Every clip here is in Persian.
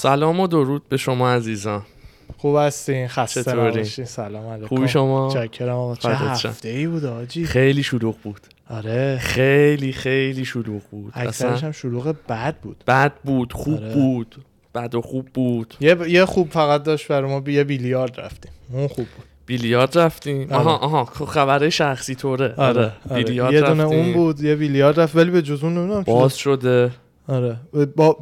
سلام و درود به شما عزیزان. خوب هستین؟ خسته نباشین. سلام علیکم. خوبی شما؟ چکرم آقا. چه هفته‌ای بود آجی. خیلی شلوغ بود. آره خیلی شلوغ بود. اکثرش هم شلوغ بد بود. خوب آره. بود. بد و خوب بود. یه خوب فقط داشت برای ما. یه بیلیارد رفتیم. اون خوب بود. بیلیارد رفتیم. آها خبر شخصی طوره. آره. بیلیارد رفتیم. یه دونه اون بود، یه بیلیارد رفت، ولی به جز اون نمیدونم باز شده. آره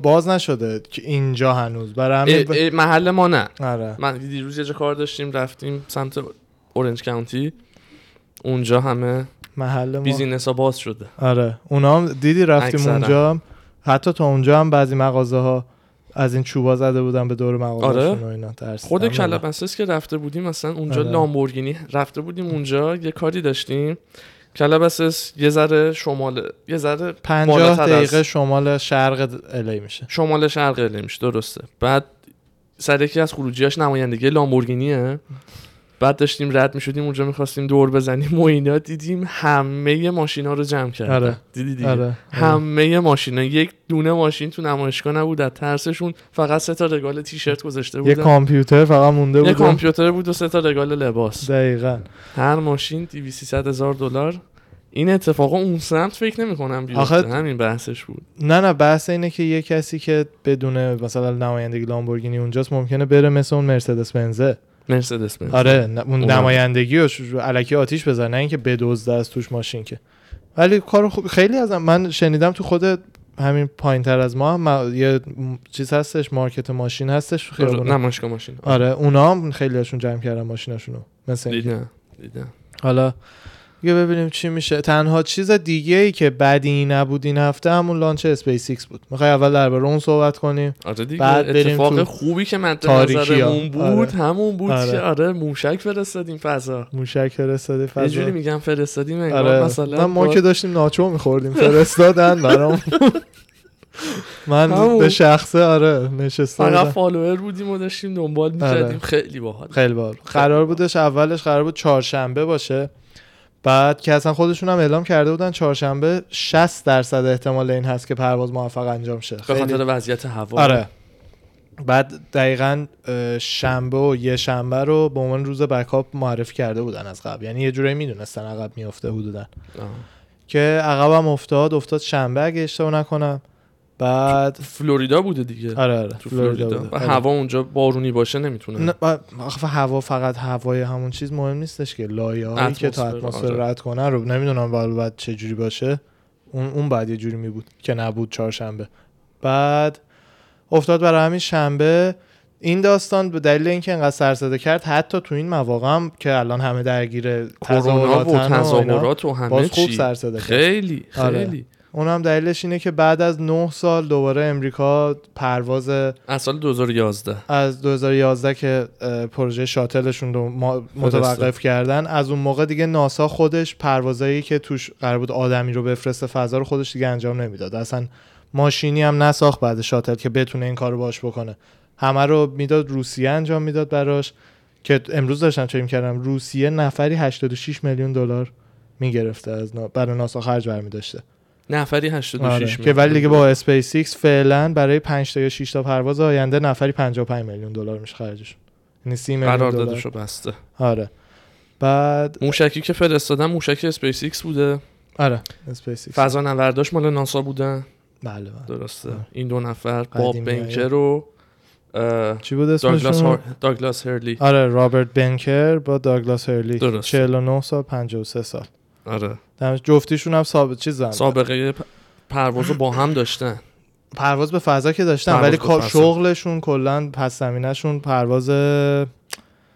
باز نشده که اینجا هنوز برای محل ما نه. آره من دیروز یه جا کار داشتیم، رفتیم سمت اورنج کانتی، اونجا همه محل ما بیزینس‌ها باز شده. آره اونا هم دیدی رفتیم اکثرم. اونجا هم حتی تا اونجا هم بعضی مغازه‌ها از این چوبا زده بودن به دور مغازه‌شون. آره. و اینا ترسیدم. خود کلبسس که رفته بودیم مثلا اونجا. آره. لامبورگینی رفته بودیم اونجا، یه کاری داشتیم. کلبسس یه ذره 50 دقیقه شمال شرق الی میشه. شمال شرق الی میشه، درسته. بعد سر یکی از خروجیاش نمایندگی لامبورگینیه. بعد داشتیم رد میشدیم اونجا، میخواستیم دور بزنیم و اینا، دیدیم همه ماشینا رو جمع کردن. آره. دیدی آره. همه ماشینا، یک دونه ماشین تو نمایشگاه نبود از ترسشون. فقط 3 تا رگال تیشرت گذاشته بودن، یه کامپیوتر فقط مونده بود، یه کامپیوتر بود و 3 تا رگال لباس. دقیقاً هر ماشین 200-300 هزار دلار. این اتفاقا اون سمت فکر نمی‌کنم بیفته. همین بحثش بود. نه بحث اینه که یه کسی که بدون مثلا نمایندگی لامبورگینی اونجاست ممکنه بره مثلا مرسدس بنز. آره اون نمایندگیش الکی آتیش بزنه، اینکه بدزده از توش ماشین که. ولی کارو خوب خیلی از من شنیدم تو خود همین پایینتر از ما هم یه چیز هستش، مارکت ماشین هستش، خیابون نمایشگاه ماشین. آره اونا هم خیلیاشون جمع کردن ماشیناشونو. مثلا دیدم. حالا دیگه ببینیم چی میشه. تنها چیز دیگه ای که بدی نبود این هفته همون لانچ اسپیس ایکس بود. میخوای اول درباره اون صحبت کنیم؟ آره دیگه. بعد اتفاق خوبی که مد نظرمون بود. آره. همون بود. آره. که آره موشک فرستادیم فضا. یه جوری میگم فرستادیم انگار. آره. مثلا ما که داشتیم ناچو میخوردیم فرستادن برام. من به شخصه آره نشسته بودم، فقط فالوور بودیم و داشتیم دنبال می‌کردیم. آره. خیلی باحال. قرار بودش اولش قرار بود چهارشنبه باشه، بعد که اصلا خودشون هم اعلام کرده بودن چهارشنبه 60% احتمال این هست که پرواز موفق انجام شه به خاطر وضعیت هوا. آره. بعد دقیقاً شنبه و یه شنبه رو به عنوان روز بکاپ معرفی کرده بودن از قبل، یعنی یه جوری میدونستن عقب میافته حدودن. که عقبم افتاد شنبه اگه اشتباه نکنم. بعد فلوریدا بوده دیگه. آره تو فلوریدا و هوا اونجا بارونی باشه نمیتونه. آخه هوا فقط هوای همون چیز مهم نیستش که لایه‌هایی که تا اتمسفر رد کنه رو نمیدونم بعد چه جوری باشه. اون بعد یه جوری میبود که نبود چهارشنبه. بعد افتاد برای همین شنبه. این داستان به دلیل اینکه انقدر سرسده کرد، حتی تو این مواقع هم که الان همه درگیر کرونا و تظاهرات و همه چی خیلی اون هم دلیلش اینه که بعد از 9 سال دوباره امریکا پرواز از سال 2011 که پروژه شاتلشون رو متوقف کردن، از اون موقع دیگه ناسا خودش پروازایی که توش قرار بود آدمی رو بفرسته فضا رو خودش دیگه انجام نمیداد. اصلا ماشینی هم نساخت بعد شاتل که بتونه این کارو باش بکنه. همه رو میداد روسیه انجام میداد براش، که امروز داشتم چک می‌کردم روسیه نفری 86 میلیون دلار میگرفته از برای ناسا خرج برمی‌داشته. نفری 86 که ولی دیگه با اسپیس ایکس فعلا برای 5 تا یا 6 تا پرواز آینده نفری 55 میلیون دلار میشه خرجش، یعنی 30 میلیون دلار قراردادشو بسته. آره. بعد موشکی که فرستادن موشک اسپیس ایکس بوده. آره اسپیس ایکس. فضانورداش مال ناسا بودن. بله درسته. این دو نفر باب بنکر و چی بود اسمشون؟ داگلاس هرلی. آره رابرت بنکر با داگلاس هرلی. درست. 49 سال 53 سال. آره. جفتیشون هم سابقه پرواز با هم داشتن، پرواز به فضا که داشتن، ولی شغلشون کلا پس زمینه‌شون پرواز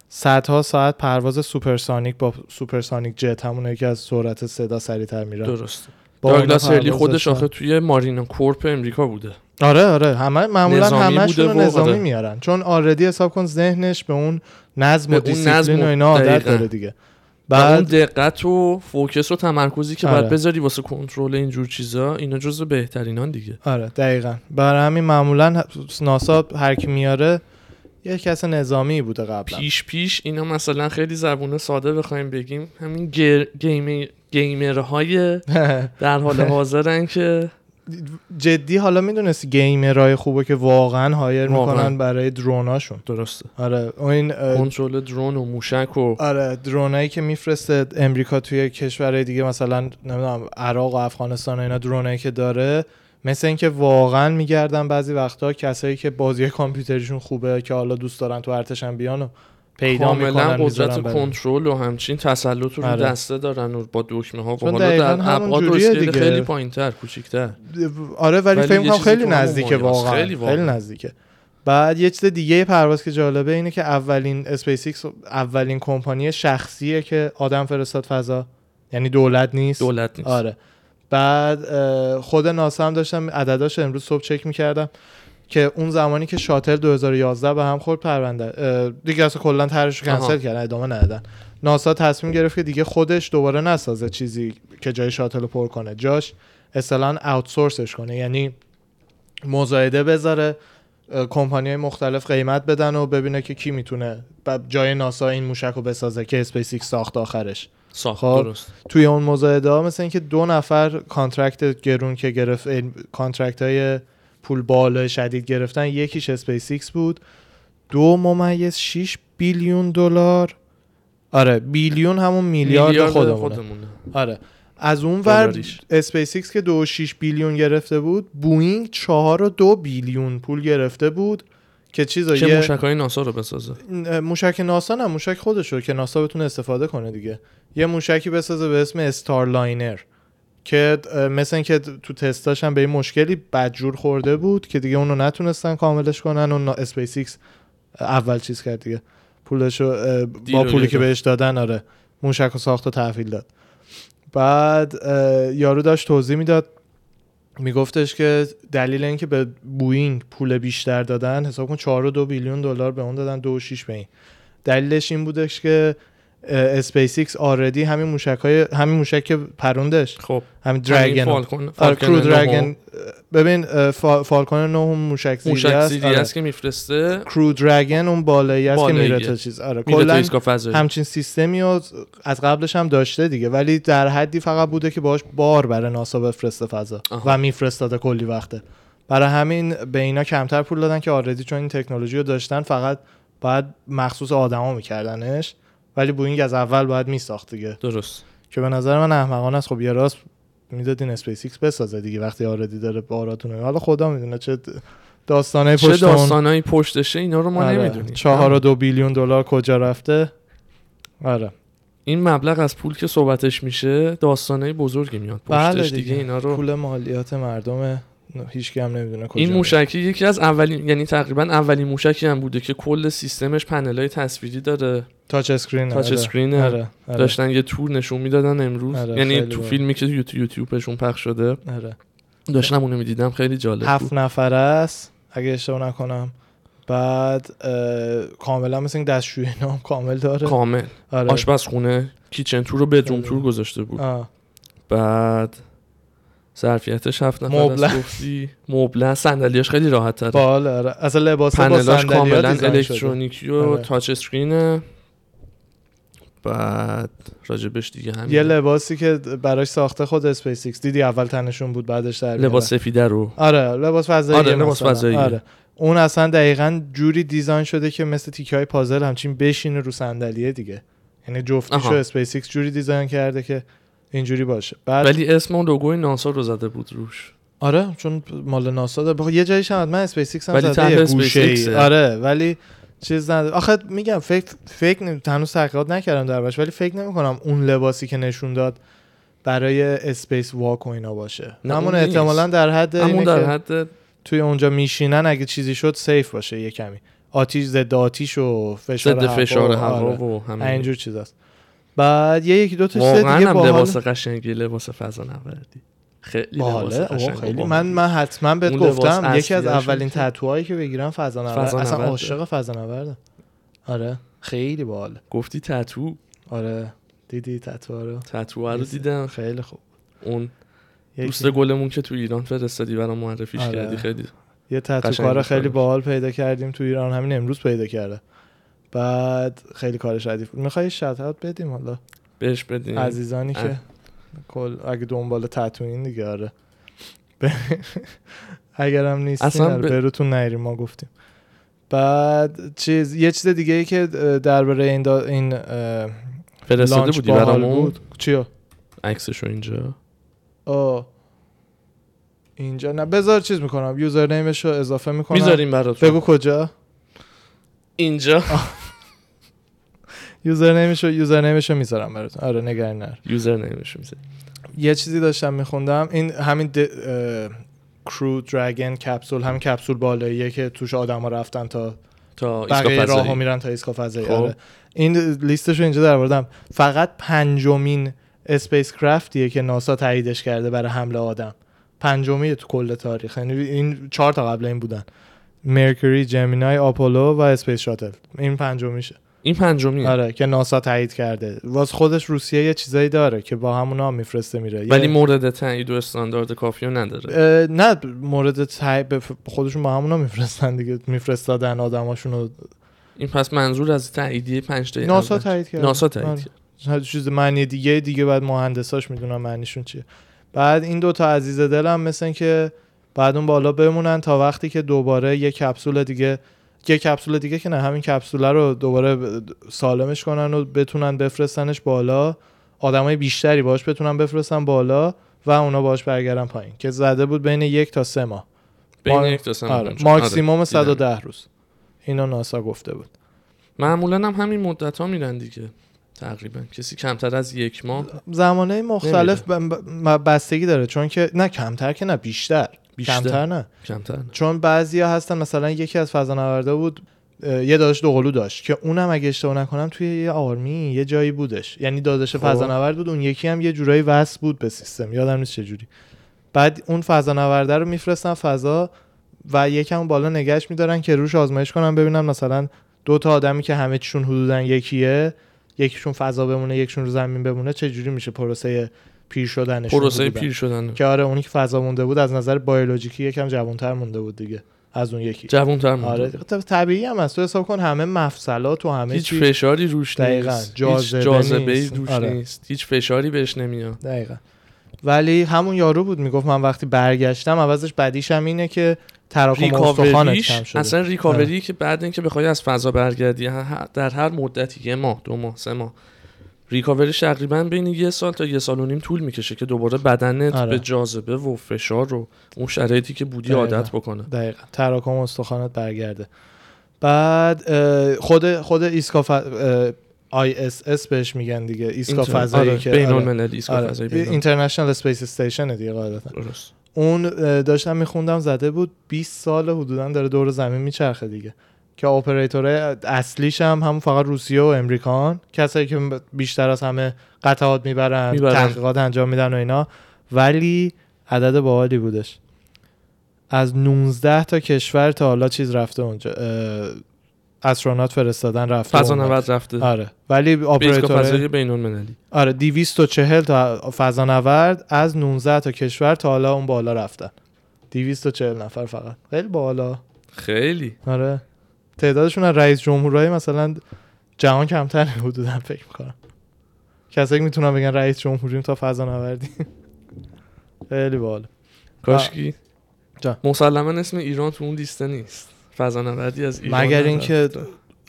صدها ساعت، پرواز سوپرسونیک با سوپرسونیک جت، همونه که از سرعت صدا سریعتر میره. درست. داگلاس هرلی خودش آخه توی مارینا کورپ امریکا بوده. آره همه معمولا همه‌شون نظامی میارن، چون آلردی حساب کن ذهنش به اون نظم و دیسیپلین و اینا عادت داره دیگه. بعد اون دقت و فوکس و تمرکزی که باید بذاری واسه کنترل اینجور چیزا، اینا جزو بهترینان دیگه. آره دقیقاً. برای همین معمولا ناسا هر کی میاره یه کس نظامی بوده قبلا. پیش اینا مثلا خیلی زبونه ساده بخوایم بگیم، همین گیمرهای در حال حاضرن که جدی حالا میدونستی گیمرای خوبه که واقعا هایر میکنن برای دروناشون. درسته. آره این کنترل درون و موشک و آره درونایی که میفرسته امریکا توی کشورهای دیگه مثلا نمیدونم عراق و افغانستان و اینا، درونایی که داره مثل اینکه واقعا میگردن بعضی وقتا کسایی که بازی کامپیوتریشون خوبه که حالا دوست دارن تو ارتشن بیان و پیدا میکنن، قدرت کنترل و همچین تسلط رو دسته دارن و با دکمه ها و حالا در ابعاد و اسکیل خیلی پایین‌تر کوچیک‌تر. آره ولی فکر می‌کنم خیلی نزدیکه واقعا، خیلی نزدیکه. بعد یه چیز دیگه پرواز که جالبه اینه که اولین اسپیس ایکس اولین کمپانی شخصیه که آدم فرستاد فضا، یعنی دولت نیست. دولت نیست. آره. بعد خود ناسا هم داشتم عدداش امروز صبح چک می‌کردم که اون زمانی که شاتل 2011 به هم خورد پرونده دیگه اصلا کلا طرحش کنسل کردن، ادامه ندادن. ناسا تصمیم گرفت که دیگه خودش دوباره نسازه چیزی که جای شاتل رو پر کنه، جاش اصلا آوتسورسش کنه، یعنی مزایده بذاره کمپانی‌های مختلف قیمت بدن و ببینه که کی میتونه جای ناسا این موشک رو بسازه که اسپیس ایکس ساخت آخرش. درست. توی اون مزایده ها مثلا اینکه دو نفر کانترکت گرون که گرفت، کانترکت‌های پول بالا شدید گرفتن، یکیش اسپیس ایکس بود 2.6 بیلیون دلار. آره بیلیون همون میلیارد خودمونه. آره از اون ور اسپیس ایکس که 2.6 بیلیون گرفته بود، بوئینگ 4.2 بیلیون پول گرفته بود که چیزا چه موشکای ناسا رو بسازه. موشک ناسا نه، موشک خودشو که ناسا بتونه استفاده کنه دیگه. یه موشکی بسازه به اسم استارلاینر که مثل این که تو تستاش هم به این مشکلی بدجور خورده بود که دیگه اونو نتونستن کاملش کنن و اسپیس ایکس اول چیز کرد دیگه، پولشو با پولی که بهش دادن آره موشک رو ساخت و تحویل داد. بعد یارو داشت توضیح میداد، میگفتش که دلیل این که به بوئینگ پول بیشتر دادن، حساب کن 4.2 بیلیون دلار به اون دادن 2.6 به این، دلیلش این بودش که اسپیس ایکس آردی همین موشکای همین موشک که پروندش، خب همین دراگن کرو دراگن، ببین فالکون 9 موشک زیری است که میفرسته، کرو دراگن اون بالایی است که میره تا چیز. آره کلا همچین سیستمی رو از قبلش هم داشته دیگه، ولی در حدی فقط بوده که باهاش بار برای ناسا بفرسته فضا و میفرستاده کلی وقته، برای همین به اینا کمتر پول دادن که آردی چون این تکنولوژی رو داشتن فقط باید مخصوص آدما میکردنش، ولی بوئینگ از اول باید میساخت دیگه. درست. که به نظر من احمقانه است. خب یه راست میدادین اسپیس ایکس بسازه دیگه وقتی آردی داره باراتونه. حالا خدا میدونه چه داستانای پشتشه. چه داستانای پشتشه اینا رو ما نمیدونیم. 4.2 بیلیون دلار کجا رفته؟ آره. این مبلغ از پول که صحبتش میشه داستانای بزرگی میاد پشتش دیگه. اینا رو پول مالیات مردمه. هیچ کی هم نمیدونه کجا. این موشکی یکی از اولین، یعنی تقریبا اولین موشکی هم بوده که کل سیستمش پنلای تصویری داره، تاچ اسکرین، تاچ اسکرین داشتن یه تور نشون میدادن امروز، یعنی تو فیلمی که یوتیوبشون پخش شده داشتم اونو میدیدم، خیلی جالب بود. 7 نفر است اگه اشتباه نکنم. بعد کاملا مثلا دستشویی نام کامل داره، کامل آشپزخونه، کیچن تور و بدروم تور گذاشته بود. بعد ظرفیتش 7 نفر است گفتی، مبله صندلیاش خیلی راحته، بالا اصلا لباسا با صندلیات کاملا الکترونیکی و تاچ اسکرینه. بعد راجبش دیگه همین یه لباسی که براش ساخته خود اسپیس ایکس، دیدی اول تنشون بود بعدش در لباس سفید رو، آره لباس فضایی، آره لباس فضایی، آره اون اصلا دقیقاً جوری دیزاین شده که مثل تیکه‌های پازل همچین بشینه رو صندلیه دیگه، یعنی جفتیشو اسپیس ایکس جوری دیزاین کرده که اینجوری باشه. بعد ولی اسم اون لوگوی ناسا رو زده بود روش. آره چون مال ناسا ده یه جایش هم من اسپیس ایکس هم زده گوشه. آره ولی چیز نداره. آخه میگم فکر هنوز تحقیقات نکردم دربارش، ولی فکر نمی‌کنم اون لباسی که نشون داد برای اسپیس واک و اینا باشه. همون احتمالاً در حد همون در حد توی اونجا میشینن، اگه چیزی شد سیف باشه یه کمی. آتیش ضد آتیش و فشار هوا و همین اینجور چیزاست. بعد یکی دو تا سه دیگه با لباس قشنگی، لباس فضا نوردی خیلی لباس قشنگی. من حتما بهت گفتم یکی از اولین تتوهایی که بگیرم فضا نورد، اصلا عاشق فضا نوردم. آره خیلی باحال. گفتی تتو؟ آره دیدی تتوها رو دیدم، خیلی خوب. اون دوست گلمون که تو ایران فرستادی برام معرفیش کردی، خیلی یه تتو کار خیلی باحال پیدا کردیم تو ایران، همین امروز پیدا کرده. بعد خیلی کارش ردیف بود. میخوایی شات اوت بدیم حالا بهش بدیم عزیزانی که اگه دنبال تتوین دیگه. آره اگرم نیستین برو تو نری ما گفتیم. بعد چیز یه چیز دیگه ای که درباره این فرستاده بودی برامون بود. چیو عکسشو اینجا اینجا نه بذار چیز میکنم یوزر نیمشو اضافه میکنم میذاریم برات. بگو کجا؟ اینجا یوزر نیمشو میذارم برات. آره نگران نباش یوزر نیمشو میذارم. یه چیزی داشتم میخوندم این همین کرو دراگن کپسول، همین کپسول بالاییه که توش آدم ها رفتن تا بقیه راه ها میرن تا ایسکا فضایی. آره. این لیستشو اینجا در آوردم. فقط 5مین اسپیس کرافتیه که ناسا تاییدش کرده برای حمله آدم. 5میه تو کل تاریخ. یعنی این 4 تا قبل این بودن، مرکوری، جمینای، آپولو و اسپیس شاتل. این 5میشه. آره که ناسا تایید کرده. واسه خودش روسیه یه چیزایی داره که با همونا میفرسته میره، ولی مورد تایید و استاندارد کافیو نداره. نه مورد تایید خودشون با همونا میفرستن دیگه، میفرستادن آدماشونو. این پس منظور از تاییدیه 5 تا ناسا تایید کرده. ناسا تایید کرده چیز معنی دیگه بعد مهندساش میدونن معنیشون چیه. بعد این دوتا عزیز دلم مثلا که بعد اون بالا بمونن تا وقتی که دوباره یه کپسول دیگه که نه همین کپسوله رو دوباره سالمش کنن و بتونن بفرستنش بالا، آدمای بیشتری باهاش بتونن بفرستن بالا و اونا باهاش برگردن پایین، که زده بود بین 1 تا 3 ماه. ماکسیموم 110 روز اینو ناسا گفته بود. معمولا هم همین مدت ها میرن دیگه، تقریبا کسی کمتر از 1 ماه. زمانه مختلف بستگی داره، چون که نه کمتر که نه بیشتر. کمتر نه. چون بعضیا هستن مثلا یکی از فضانوردا بود یه داداش دوقلو داشت که اونم اگه اشتباه نکنم توی یه آرمی یه جایی بودش، یعنی داداش فضانورد بود، اون یکی هم یه جورایی وصل بود به سیستم، یادم نیست چه جوری. بعد اون فضانورده رو میفرستن فضا و یکم بالا نگهش می‌دارن که روش آزمایش کنن ببینن مثلا 2 تا آدمی که همه چیشون حدوداً یکیه، یکیشون فضا بمونه یکیشون رو زمین بمونه، چه جوری میشه پروسه پیر شدنش که آره اونی که فضا مونده بود از نظر بیولوژیکی یکم جوانتر مونده بود دیگه از اون یکی. آره طبیعی هم است، تو حساب کن همه مفصلات و همه هیچ فشاری روش نیست، جاذبه‌ای روش نیست، هیچ فشاری بهش نمیاد دقیقاً. ولی همون یارو بود میگفت من وقتی برگشتم عوضش بدیش هم اینه که تراکم استخوانت کم شده. اصلا ریکاوری که بعد اینکه بخوای از فضا برگردی در هر مدتی 1 ماه 2 ماه 3 ماه ریکاوری تقریبا بین 1 سال تا 1 سال و نیم طول میکشه که دوباره بدنت به جاذبه و فشار رو اون شرایطی که بودی عادت بکنه. دقیقاً تراکم استخوانت برگرده. بعد خود ایسکا ISS بهش میگن دیگه، ایسکا فضایی که بین‌المللی ایسکا فضایی اینترنشنال اسپیس استیشن دیگه قاعدتاً. اون داشتم میخوندم زده بود 20 سال حدوداً داره دور زمین میچرخه دیگه، که اپراتورهای اصلیش هم فقط روسیه و امریکان، کسایی که بیشتر از همه قطعات میبرن. تحقیقات انجام میدن و اینا، ولی عدد باحالی بودش. از 19 تا کشور تا حالا چیز رفته اونجا، استرونات فرستادن رفته، فضانورد رفته. آره ولی اپراتورهای بین‌المللی، آره 240 تا فضانورد از 19 تا کشور تا حالا اون بالا رفتن، 240 نفر فقط. خیلی بالا، خیلی. آره تعدادشون از رئیس جمهورای مثلا جهان کمتر حدوداً فکر می‌کنم، کسایی میتونن بگن رئیس جمهوریم تا فضانوردی. خیلی باحال. کاشکی مسلماً اسم ایران تو اون لیست نیست، فضانوردی از ایران، مگر اینکه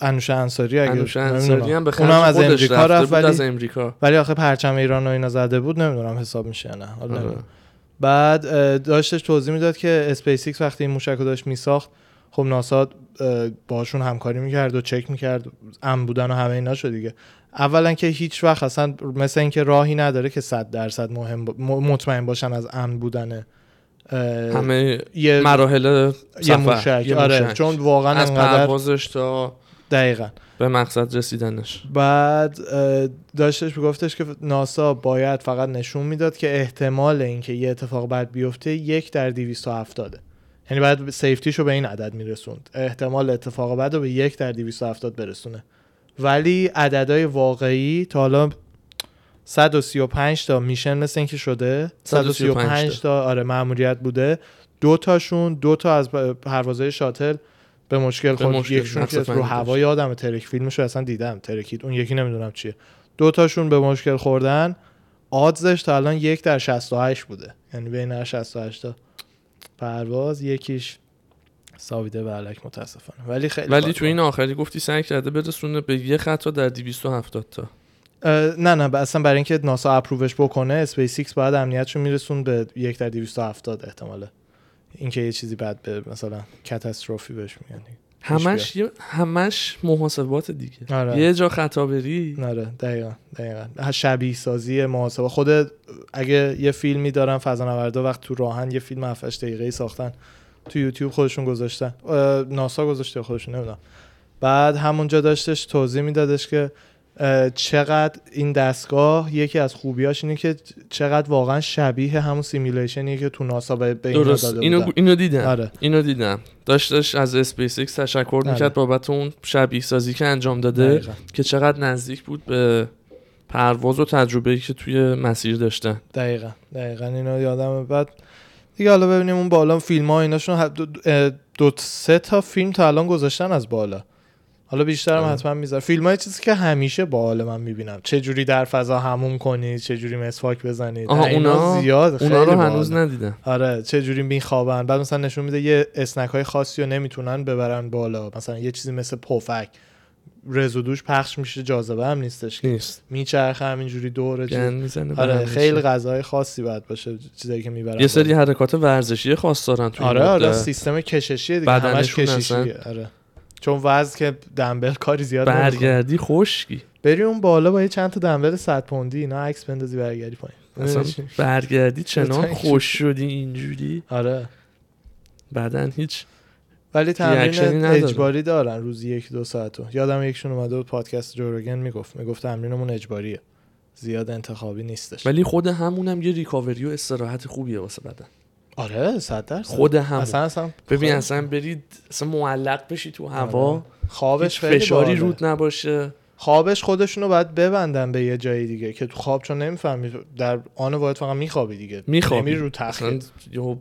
انوشه انصاری، انوشه انصاری هم به خاطر اونم از امریکا رفت، ولی آخه پرچم ایران و اینا زده بود، نمیدونم حساب میشه یا نه. بعد داشتش توضیح میداد که اسپیس ایکس وقتی این موشک رو داشت میساخت، خب ناسا باهاشون همکاری میکرد و چک میکرد ام بودن و همه اینا شد دیگه. اولا که هیچ وقت اصلا مثلا اینکه راهی نداره که 100% مطمئن باشن از ام بودن همه مراحل سفر موشک. آره چون واقعا از پروازش تا دقیقاً به مقصد رسیدنش. بعد داشتش میگفتش که ناسا باید فقط نشون میداد که احتمال اینکه یه اتفاق بعد بیفته 1 در 270، یعنی باید سیفتیشو به این عدد میرسوند، احتمال اتفاق بعدو به 1 در 270 برسونه. ولی عددهای واقعی تا حالا 135 تا میشن مثل این که شده، 135 تا آره مأموریت بوده. 2 تاشون 2 تا از پروازهای شاتل به مشکل خورد، یکشون که رو هوای آدم ترک، فیلمشو اصلا دیدم ترکید، اون یکی نمیدونم چیه. 2 تاشون به مشکل خوردن، آدزش تا الان 1 در 68 بوده، یعنی بین 68 تا پرواز، یکیش ساویده بلک متاسفانه. ولی خیلی ولی تو این آخری گفتی سعی کرده برسونه به یه خط در 270 تا. نه اصلا برای اینکه ناسا اپرووش بکنه اسپیس ایکس باید امنیتشو میرسون به 1/270 احتماله. اینکه یه چیزی بعد به مثلا کاتاستروفی بهش میگن. همش محاسبات دیگه. نره. یه جا خطا بری. آره دقیقاً. شبیه سازی محاسبه. خود اگه یه فیلمی دارن فضانوردا وقت تو راهن یه فیلم 7-8 دقیقه‌ای ساختن تو یوتیوب خودشون گذاشتن، ناسا گذاشته خودشون، نمیدونم. بعد همونجا داشتش توضیح میدادش که چقدر این دستگاه، یکی از خوبیاش اینه که چقدر واقعا شبیه همون سیمولیشنیه که تو ناسا به اینا داده بودن. اینو دیدم. آره. اینو دیدم. داشتش از اسپیس ایکس تشکر میکرد بابت اون شبیه سازی که انجام داده، دقیقا. که چقدر نزدیک بود به پرواز و تجربه‌ای که توی مسیر داشتن. دقیقاً اینو یادم. بعد دیگه حالا ببینیم اون بالا فیلم‌ها ایناشون 2-3 تا فیلم تا الان گذاشتن از بالا. حالا بیشترم حتما میذارم. فیلم‌های چیزی که همیشه باحال من میبینم، چه جوری در فضا حموم کنید، چه جوری مسواک بزنید، اونا زیاد، خیلی اونا رو هنوز ندیدم. آره، چه جوری میخوابن، بعد مثلا نشون میده یه اسنک‌های خاصی رو نمیتونن ببرن بالا، مثلا یه چیزی مثل پفک رزودوش پخش میشه، جاذبه هم نیستش، میچرخه همینجوری دوره میزنه. آره، خیلی غذای خاصی باید باشه، چیزایی که میبرن. یه سری حرکات ورزشی خاص دارن تو. آره، سیستم کششی دیگه، همش کششیه. آره، چون وزن که دنبل کاری زیاد نمیکنه. برگردی خشکی. بری اون بالا با یه چند تا دنبل 100 پوندی اینا عکس بندازی برگردی پایین. برگردی چنان خوش شدی اینجوری. آره. بعدن هیچ. ولی تمرین اجباری دارن روزی 1-2 ساعتو. یادم یکشون اومده بود پادکست جورگن میگفت تمرینمون اجباریه. زیاد انتخابی نیستش. ولی خود همونم یه ریکاوری و استراحت خوبیه واسه بدن. آره 100%. خود هم اصلا ببین، اصلا برید اصلا معلق بشی تو هوا، خوابش فشاری رود نباشه. خوابش خودشونو باید ببندن به یه جای دیگه که تو خواب چون نمیفهمی، در آن واقع فقط میخوابی دیگه، میخوابی رو تخت و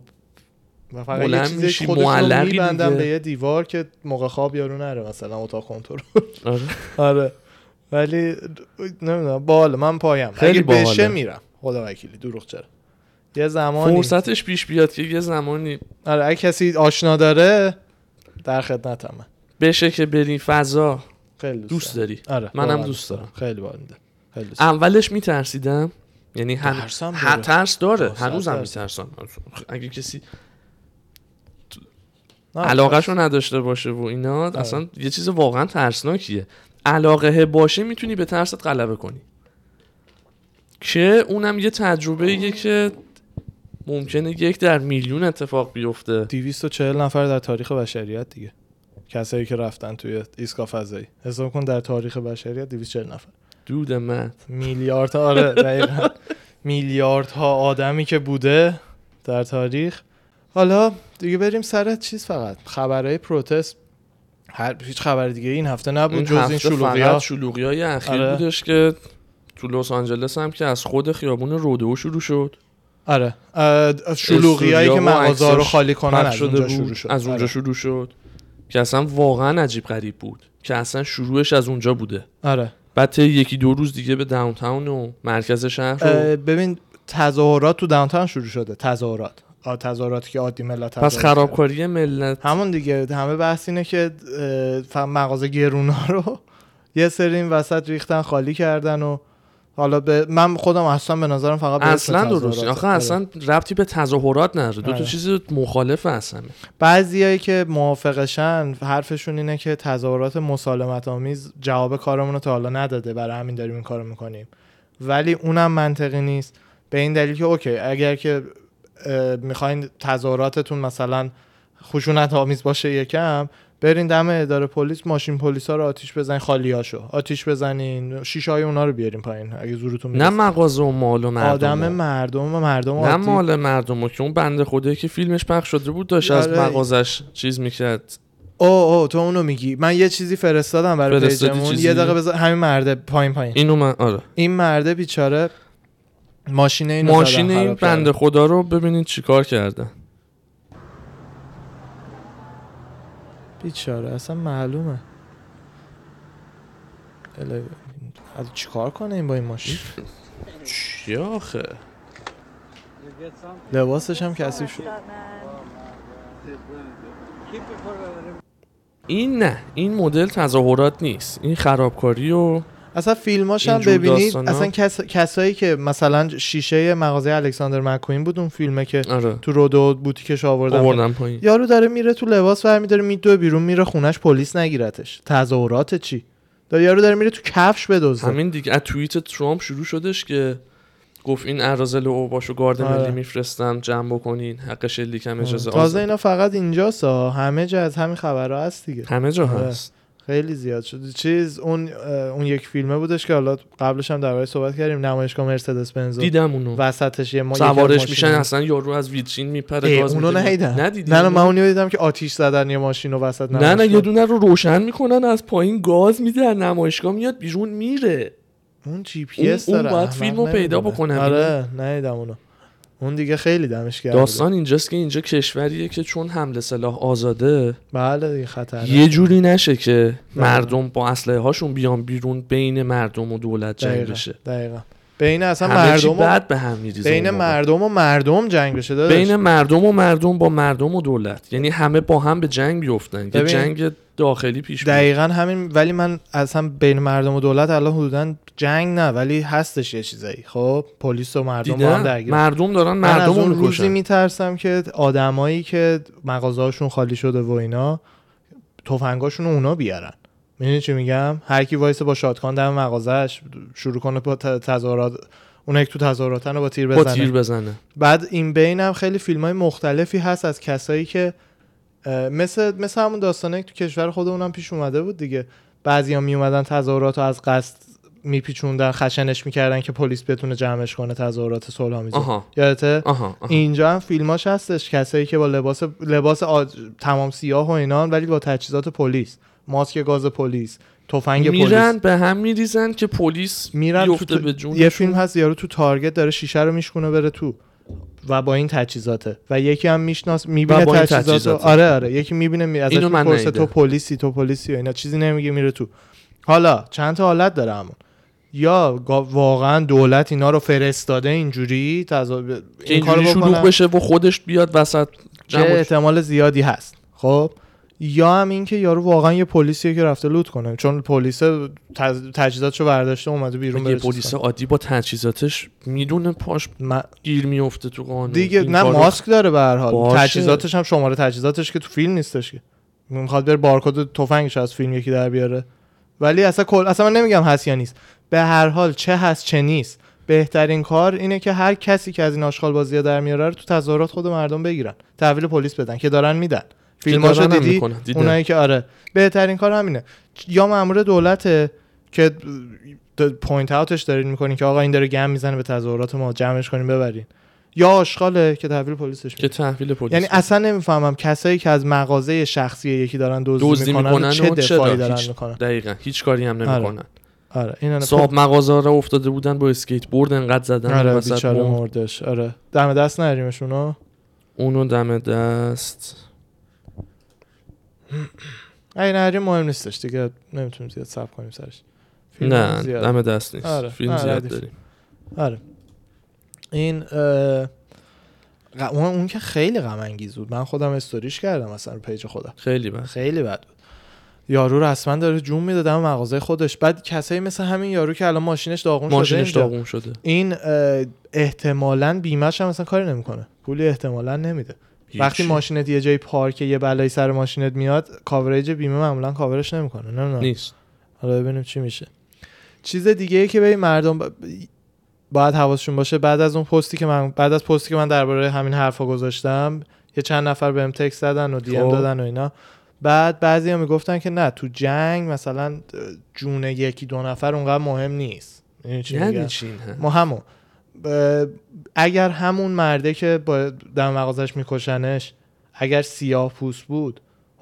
فقط یه چیزی خودشونو میبندن به یه دیوار که موقع خواب یارو نره مثلا اتاق کنترل. آره ولی نمیدونم، باحال من پایم اگه بشه میرم، خدا وکیلی دروغ چرا. یه زمانی فرصتش پیش بیاد که یه زمانی، آره اگه کسی آشنا داره در خدمتم، بشه که بریم فضا. خیلی دوست داری؟ آره منم دوست دارم، خیلی باحال میده. اولش میترسیدم، یعنی ترس داره، هنوزم میترسم. اگه کسی علاقه‌شو نداشته باشه و اینا، اصلا یه چیز واقعا ترسناکیه. علاقه باشه میتونی به ترست غلبه کنی، که اونم یه تجربه‌ایه که ممکنه 1 در میلیون اتفاق بیفته. 240 نفر در تاریخ بشریت دیگه، کسایی که رفتن توی ایستگاه فضایی، حساب کن در تاریخ بشریت 240 نفر دود مت، میلیارد ها. آره دقیقاً، میلیارد ها آدمی که بوده در تاریخ. حالا دیگه بریم سر چیز، فقط خبرهای پروتست. هیچ خبر دیگه این هفته نبود جز این شلوغی‌های اخیر. آره. بودش که تو لس آنجلس هم که از خود خیابون رودو شروع شد. آره شلوغیایی که مغازه‌ها رو خالی کنن از اونجا شروع شد. که اصلا واقعا عجیب غریب بود که اصلا شروعش از اونجا بوده. آره بعد 1-2 روز دیگه به داونتاون و مرکز شهر رو ببین، تظاهرات تو داونتاون شروع شده. تظاهراتی که عادی ملت، پس خرابکاری ملت همون دیگه. همه بحث اینه که مغازه گرونا رو یه سری این وسط ریختن، خالی کردن و حالا من خودم اصلا به نظرم فقط اصلا درست آخه اصلا ربطی به تظاهرات نداره، دو تا چیز مخالف هستن. بعضیایی که موافقشن حرفشون اینه که تظاهرات مسالمت آمیز جواب کارمون رو تا حالا نداده، برای همین داریم این کارو میکنیم. ولی اونم منطقی نیست، به این دلیل که اوکی اگر که میخواین تظاهراتتون مثلا خشونت آمیز باشه یکم، برین دم اداره پلیس، ماشین پلیسا رو آتیش بزنین، خالیاشو آتیش بزنین، شیشه های اونا رو بیارین پایین اگه زورتون میرسه. نه مغازه و مال و مردم، آدم مردم و مردم عادی، نه مال مردمو که اون بنده خدایی که فیلمش پخش شده بود داشت از مغازش چیز میکرد. اوه تو اونو میگی؟ من یه چیزی فرستادم برای پیجمون، یه دقیقه بذار. همین مرده پایین اینو آره این مرده بیچاره ماشین این بنده خدا رو ببینین چیکار کردن. بیچاره اصلا معلومه از چی کار کنه این با این ماشین چی آخه. لباسش هم کثیف شد. این نه، این مدل تظاهرات نیست، این خرابکاری و اصلا فیلماش هم ببینید اصلا کسایی که مثلا شیشه مغازه الکساندر مکوین بود اون فیلمه که آره. تو رودو بوتیکش آوردن پایین، یارو داره میره تو لباس برمی‌داره میدوه بیرون میره خونش پلیس نگیرتش. تظاهرات چی؟ داره یارو داره میره تو کفش بدوزه. همین دیگه از توییت ترامپ شروع شدش که گفت این اراذل اوباشو گارد ملی میفرستم جمع بکنین حق شلیکم اجازه. تازه اینا فقط اینجاست، همه جا از همین خبرها هست دیگه، همه جا هست، خیلی زیاد شده. چیز اون یک فیلمه بودش که حالا قبلش هم درباره‌اش صحبت کردیم، نمایشگاه مرسدس بنز دیدم اونو، وسطش یه سوارش میشن اصلا یارو از ویترین میپره گاز میده. نه من اونو دیدم که آتیش زدن یه ماشین رو وسط نمایشگاه. نه یه دونه رو روشن میکنن از پایین گاز میده از نمایشگاه میاد بیرون میره. اون جی پی اس داره، اون باید فیلمو پیدا بکنم. آره ندیدم اونو، اون دیگه خیلی دمش گرم. داستان اینجاست که اینجا کشوریه که چون حمله سلاح آزاده، بله دیگه خطرناک، یه جوری نشه که مردم با اسلحه هاشون بیان بیرون، بین مردم و دولت جنگ بشه. دقیقاً بین اصلا مردم بعد به هم میریزه، بین مردم و مردم جنگ بشه داداش، بین مردم و مردم با مردم و دولت، یعنی همه با هم به جنگ بیفتن که جنگ داخلی پیش بیاد. دقیقاً همین. ولی من اصلا بین مردم و دولت الان حدوداً جنگ نه، ولی هستش یه چیزایی. خب پلیس و مردم با هم درگیرن، مردم دارن مردمو میکشن. روزی میترسم که آدمایی که مغازه‌هاشون خالی شده و اینا تفنگاشون رو اونا بیارن. میدونی چی میگم؟ هر کی وایسه با شاتگان در مغازه‌اش شروع کنه با تظاهرات، اونایی که تو تظاهراتن رو با تیر بزنه. بعد این بینم خیلی فیلمای مختلفی هست از کسایی که مثل همون داستانه که تو کشور خودمونم پیش اومده بود دیگه، بعضیا می اومدن تظاهراتو از قصد میپیچوندن، خشنش میکردن که پلیس بتونه جمعش کنه، تظاهرات صلح میزه. یادته؟ اینجا هم فیلماش هستش، کسایی که با لباس تمام سیاه و اینان ولی با تجهیزات پلیس، ماسک گاز پلیس، تفنگ پلیس، میرن به هم میریزن که پلیس بیفته به جونشون. یه فیلم هست یارو تو تارگت داره شیشه رو میشکونه بره تو و با این تجهیزاته، و یکی هم میبینه تجهیزاتو. آره یکی میبینه ازش میپرسه تو پلیسی و اینا، چیزی نمیگه میره تو. حالا چند تا حالت داره، همون یا واقعا دولت اینا رو فرستاده اینجوری که این کارو شروع بشه و خودش بیاد وسط، احتمال زیادی هست. خب یا هم این که یارو واقعا یه پلیسیه که رفته لوت کنه، چون پلیس تجهیزاتشو برداشته اومده بیرون. یه پلیس عادی با تجهیزاتش میدونه پاش گیر میفته تو قانون دیگه، نه ماسک داره به هر حال، تجهیزاتش هم شماره تجهیزاتش که تو فیلم نیستش که میخواد بره بارکد تفنگش از فیلم یکی در بیاره. ولی اصلا من نمیگم هست یا نیست، به هر حال چه هست چه نیست، بهترین کار اینه که هر کسی که از این آشغال بازی‌ها در میاره رو تو تظاهرات خود مردم بگیرن، تحویل پلیس بدن که دارن میدن. فیلماشو دیدی؟ اونایی که آره، بهترین کار همینه. یا مأمور دولته که پوینت اوتش دارین میکنین که آقا این داره گم میزنه به تظاهرات ما، جمعش کنین ببرین، یا آشغاله که تحویل پلیسش میکنه. یعنی اصلا نمیفهمم کسایی که از مغازه شخصی یکی دارن دزدی میکنن چه دفاعی دارن میکنن. دقیقاً هیچ کاری هم نمیکنن. آره اینا صاحب مغازه را افتاده بودن با اسکیت بورد انقدر زدن وسط مردش. آره دم دست نریمشونا، اونو دم دست این هری مهم نیستش دیگه، نمیتونیم زیاد صبر کنیم سرش. نه دم دست نیست. آره. فیلم زیاد داریم. آره این اون که خیلی غم انگیز بود، من خودم استوریش کردم اصلا رو پیج خودم. خیلی بد بود. یارو رسما داره جون میداد دم مغازه خودش. بعد کسایی مثل همین یارو که الان ماشینش داغون شده این احتمالاً بیمه‌ش هم اصلا کاری نمیکنه، پولی احتمالاً نمیده. وقتی ماشینت یه جای پارک یه بلایی سر ماشینت میاد، کاورج بیمه معمولا کاورش نمیکنه. نه نیست. حالا ببینیم چی میشه. چیز دیگه ای که به مردم باید حواسشون باشه، بعد از پستی که من درباره همین حرفا گذاشتم، یه چند نفر بهم تکست دادن و DM دادن و اینا. بعد بعضیا میگفتن که نه تو جنگ مثلا جون یکی دو نفر اونقدر مهم نیست. یعنی چی؟ ما همون اگر همون مرده که با دم مغازش میکشنش اگر سیاه پوست بود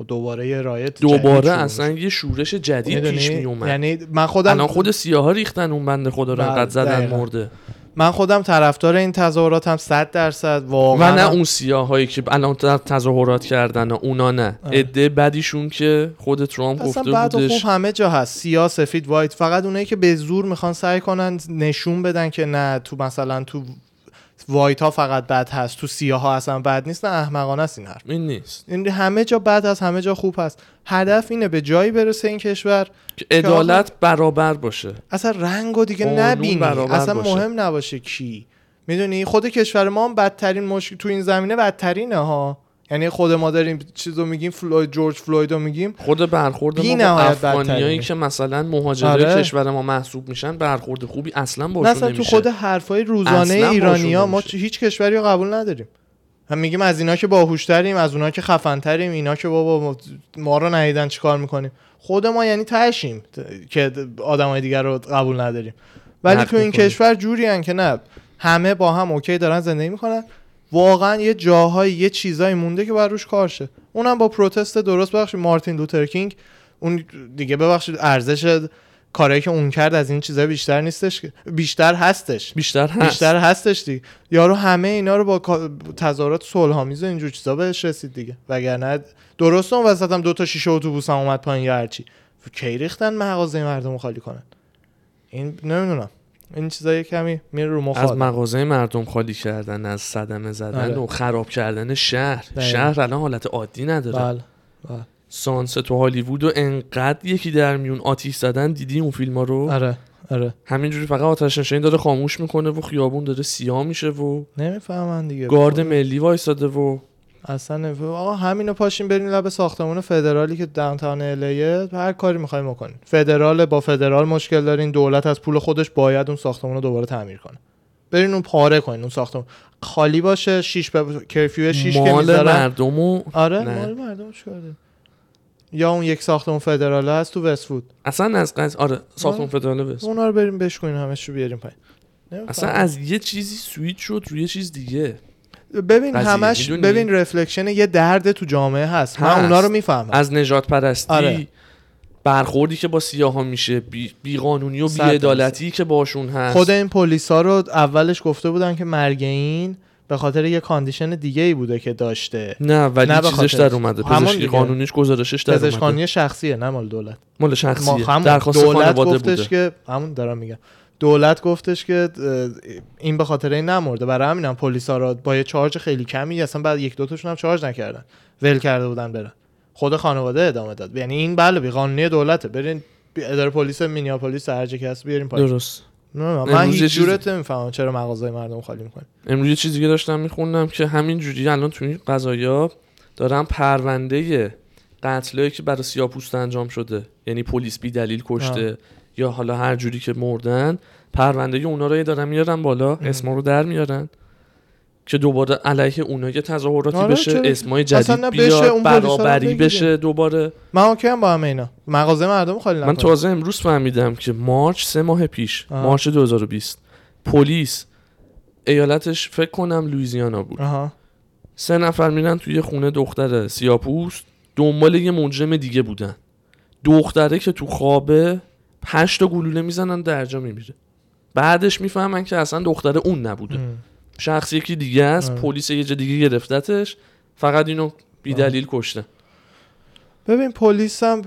دوباره یه رایت دوباره اصلا یه شورش جدید پیش می اومد. یعنی من خودم الان خود سیاها ریختن اون بنده خدا رو انقدر زدن مرده. من خودم طرفدار این تظاهراتم 100% واقعا، و نه اون سیاهایی که الان تظاهرات کردن اونا، نه عده بدیشون که خود ترامپ گفته بودش اصلا بعد خوب همه جا هست، سیاه سفید وایت، فقط اونایی که به زور میخوان سعی کنن نشون بدن که نه تو مثلا تو وایت ها فقط بد هست، تو سیاه ها اصلا بد نیست، نه احمقانه است این حرف. این نیست، این همه جا بد هست، همه جا خوب هست. هدف اینه به جایی برسه این کشور عدالت برابر باشه، اصلا رنگو دیگه نبینی، اصلا مهم نباشه کی. میدونی خود کشور ما هم بدترین مشکل تو این زمینه بدترینه ها، یعنی خود ما داریم چیزو میگیم، فلوید، جورج فلوید رو میگیم، خود برخورد ما با افغانیایی که مثلا مهاجرای کشور ما محسوب میشن برخورد خوبی اصلا باشون نمیشه. مثلا تو خود حرفای روزانه ایرانیا ما هیچ کشوری رو قبول نداریم، هم میگیم از اینا که باهوشتریم، از اونا که خفنتریم، اینا که بابا ما رو ندیدن چیکار میکنیم، خود ما یعنی تهشیم که آدمای دیگر رو قبول نداریم. ولی تو این کشور جوریان که نه، همه با هم اوکی دارن زندگی میکنن. واقعا یه جاهایی یه چیزایی مونده که باید روش کار شه، اونم با پروتست درست. ببخشید مارتین لوتر کینگ اون دیگه، ببخشید ارزش کاری که اون کرد از این چیزا بیشتر نیستش، بیشتر هستش دیگه. یارو همه اینا رو با تظاهرات صلح‌آمیز و اینجور چیزا بهش رسید دیگه، وگرنه درست اون وسط هم دو تا شیشه اتوبوس هم اومد پایین یا هرچی، کی ریختن مغازه مردمو خالی کنن. این نمیدونم، این چیزای کمی میره رو مخاطب، از مغازه مردم خالی کردن، از صدمه زدن و خراب کردن شهر. شهر الان حالت عادی نداره. بله. سانس تو هالیوود و انقدر یکی در میون آتیش زدن، دیدی اون فیلما رو؟ آره. همینجوری فقط آتش نشین داره خاموش میکنه و خیابون داره سیاه میشه و نمیفهمن دیگه. گارد ملی وایساده و اصلا آقا همینو پاشین برین لب ساختمون فدرالی که داونتاون الیه، هر کاری می‌خواید بکنین. فدرال با فدرال مشکل دارین، دولت از پول خودش باید اون ساختمون رو دوباره تعمیر کنه. برین اون پاره کنین، اون ساختمون خالی باشه، کرفیو 6 که می‌ذارن مردمو. آره مال مردمو شده. یا اون یک ساختمون فدرال هست تو وستفود. اصلا از آره ساختمون فدرال وست. اونا رو بریم بشکنین، همش رو بیاریم پایین. اصلا از یه چیزی سوئیچ شد روی چیز دیگه. ببین همش ببین رفلکشن یه درد تو جامعه هست. من اونا رو میفهمم، از نجات پرستی، برخوردی که با سیاها میشه، بیقانونی و بیعدالتی که باشون هست. خود این پلیسا رو اولش گفته بودن که مرگ این به خاطر یه کاندیشن دیگه ای بوده که داشته، نه ولی چیزش در اومده، پزشکی قانونیش گزارشش در اومده، پزشک قانونی شخصیه نه مال دولت، مال شخصیه، درخواست خانواده بوده که همون دارم میگم. دولت گفتش که این به خاطر این نمرده، برای همینم پلیسا را با یه چارج خیلی کمی، اصلا بعد یک دو تاشون هم چارج نکردن، ول کرده بودن برن. خود خانواده ادامه داد، یعنی این بله بی‌قانونی دولته، برین اداره پلیس مینیاپولیس هر جا که هست بیارین پایین. درست. من هیچ جورت نمیفهمم چرا مغازه‌های مردم خالی می‌کنن. امروز یه چیز دیگه داشتم می‌خوندم که همین جوری الان تو این قضایا دارن پرونده قتلایی که برای سیاه‌پوست انجام شده، یعنی پلیس بی دلیل کشته یا حالا هر جوری که مردن، پرونده اونا رو دارن میارن بالا، اسما رو در میارن که دوباره علیه اونا یه تظاهراتی بشه، اسمای جدید بیاد، برابری بشه دوباره. من اوکی هم با همه اینا، مغازه مردم خالی نکنه. من تازه امروز فهمیدم که مارچ 3 ماه پیش، مارچ 2020، پلیس ایالتش فکر کنم لوئیزیانا بود، 3 نفر میرن توی خونه دختر سیاه‌پوست دنبال یه مجرم دیگه بودن، دختره که تو خوابه 8 تا گلوله میزنن درجا میمیره، بعدش میفهمن که اصلا دختر اون نبوده، شخص یکی دیگه است، پلیس یه جا دیگه گرفتتش، فقط اینو بی دلیل کشته. ببین پلیس هم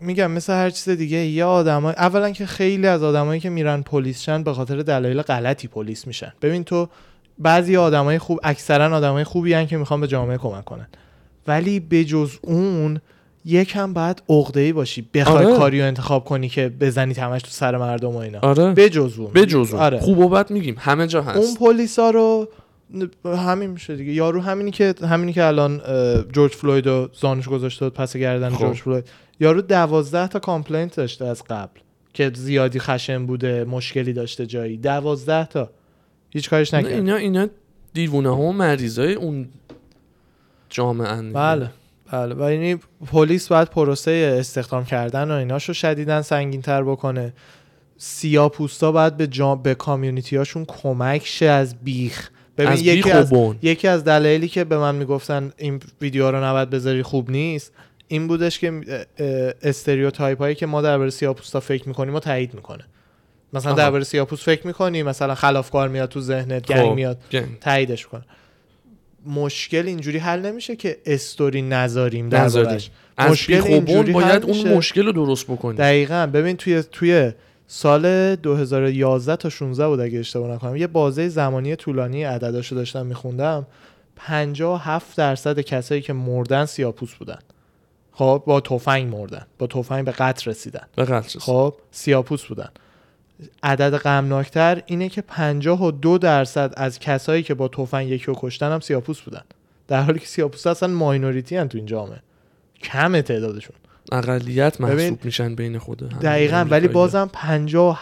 میگم مثل هر چیز دیگه، یه آدمای اولا که خیلی از آدمایی که میرن پلیسشن به خاطر دلایل غلطی پلیس میشن. ببین تو بعضی آدمای خوب، اکثرا آدمای خوبی ان که میخوان به جامعه کمک کنن، ولی بجز اون یکم باید عقده‌ای باشی بخوای کاریو انتخاب کنی که بزنی همش تو سر مردم و اینا. بجز اون. خوب و بد میگیم همه جا هست. اون پلیسا رو همین میشه دیگه، یارو همینی که الان جورج فلوید رو زانوش گذاشته بود پس گردن جورج فلوید، یارو 12 تا کامپلینت داشته از قبل که زیادی خشن بوده، مشکلی داشته جایی، 12 تا هیچ کاریش نکرد. اینا دیوونه‌ها و مریضای اون جامعه اند. بله و یعنی پلیس باید پروسه استخدام کردن و ایناشو شدیداً سنگین‌تر بکنه. سیاه‌پوستا باید به کامیونیتی هاشون کمک شه از بیخ. ببین از یکی از دلایلی که به من میگفتن این ویدیو رو نباید بذاری خوب نیست، این بودش که استریوتایپ هایی که ما درباره سیاه‌پوستا فکر میکنیم ما تایید میکنه. مثلا درباره سیاه‌پوست فکر میکنیم، مثلا خلافکار میاد تو ذهنت، گنگ میاد، تاییدش میکنه. مشکل اینجوری حل نمیشه که استوری نذاریم در بارش. مشکل اینجوری باید اون مشکل رو درست بکنیم. دقیقاً. ببین توی سال 2011 تا 16 بود اگه اشتباه نکنم، یه بازه زمانی طولانی عدداشو داشتم میخوندم، 57% کسایی که مردن سیاه‌پوست بودن. خب با تفنگ مردن، با تفنگ به قتل رسیدن، خب سیاه‌پوست بودن. عدد غمناکتر اینه که 52% از کسایی که با تفنگ یکی رو کشتن هم سیاه‌پوست بودن، در حالی که سیاه‌پوست اصلا ماینوریتی هن تو این جامعه، کم تعدادشون، اقلیت محسوب میشن بین خود هم. دقیقاً، ولی بازم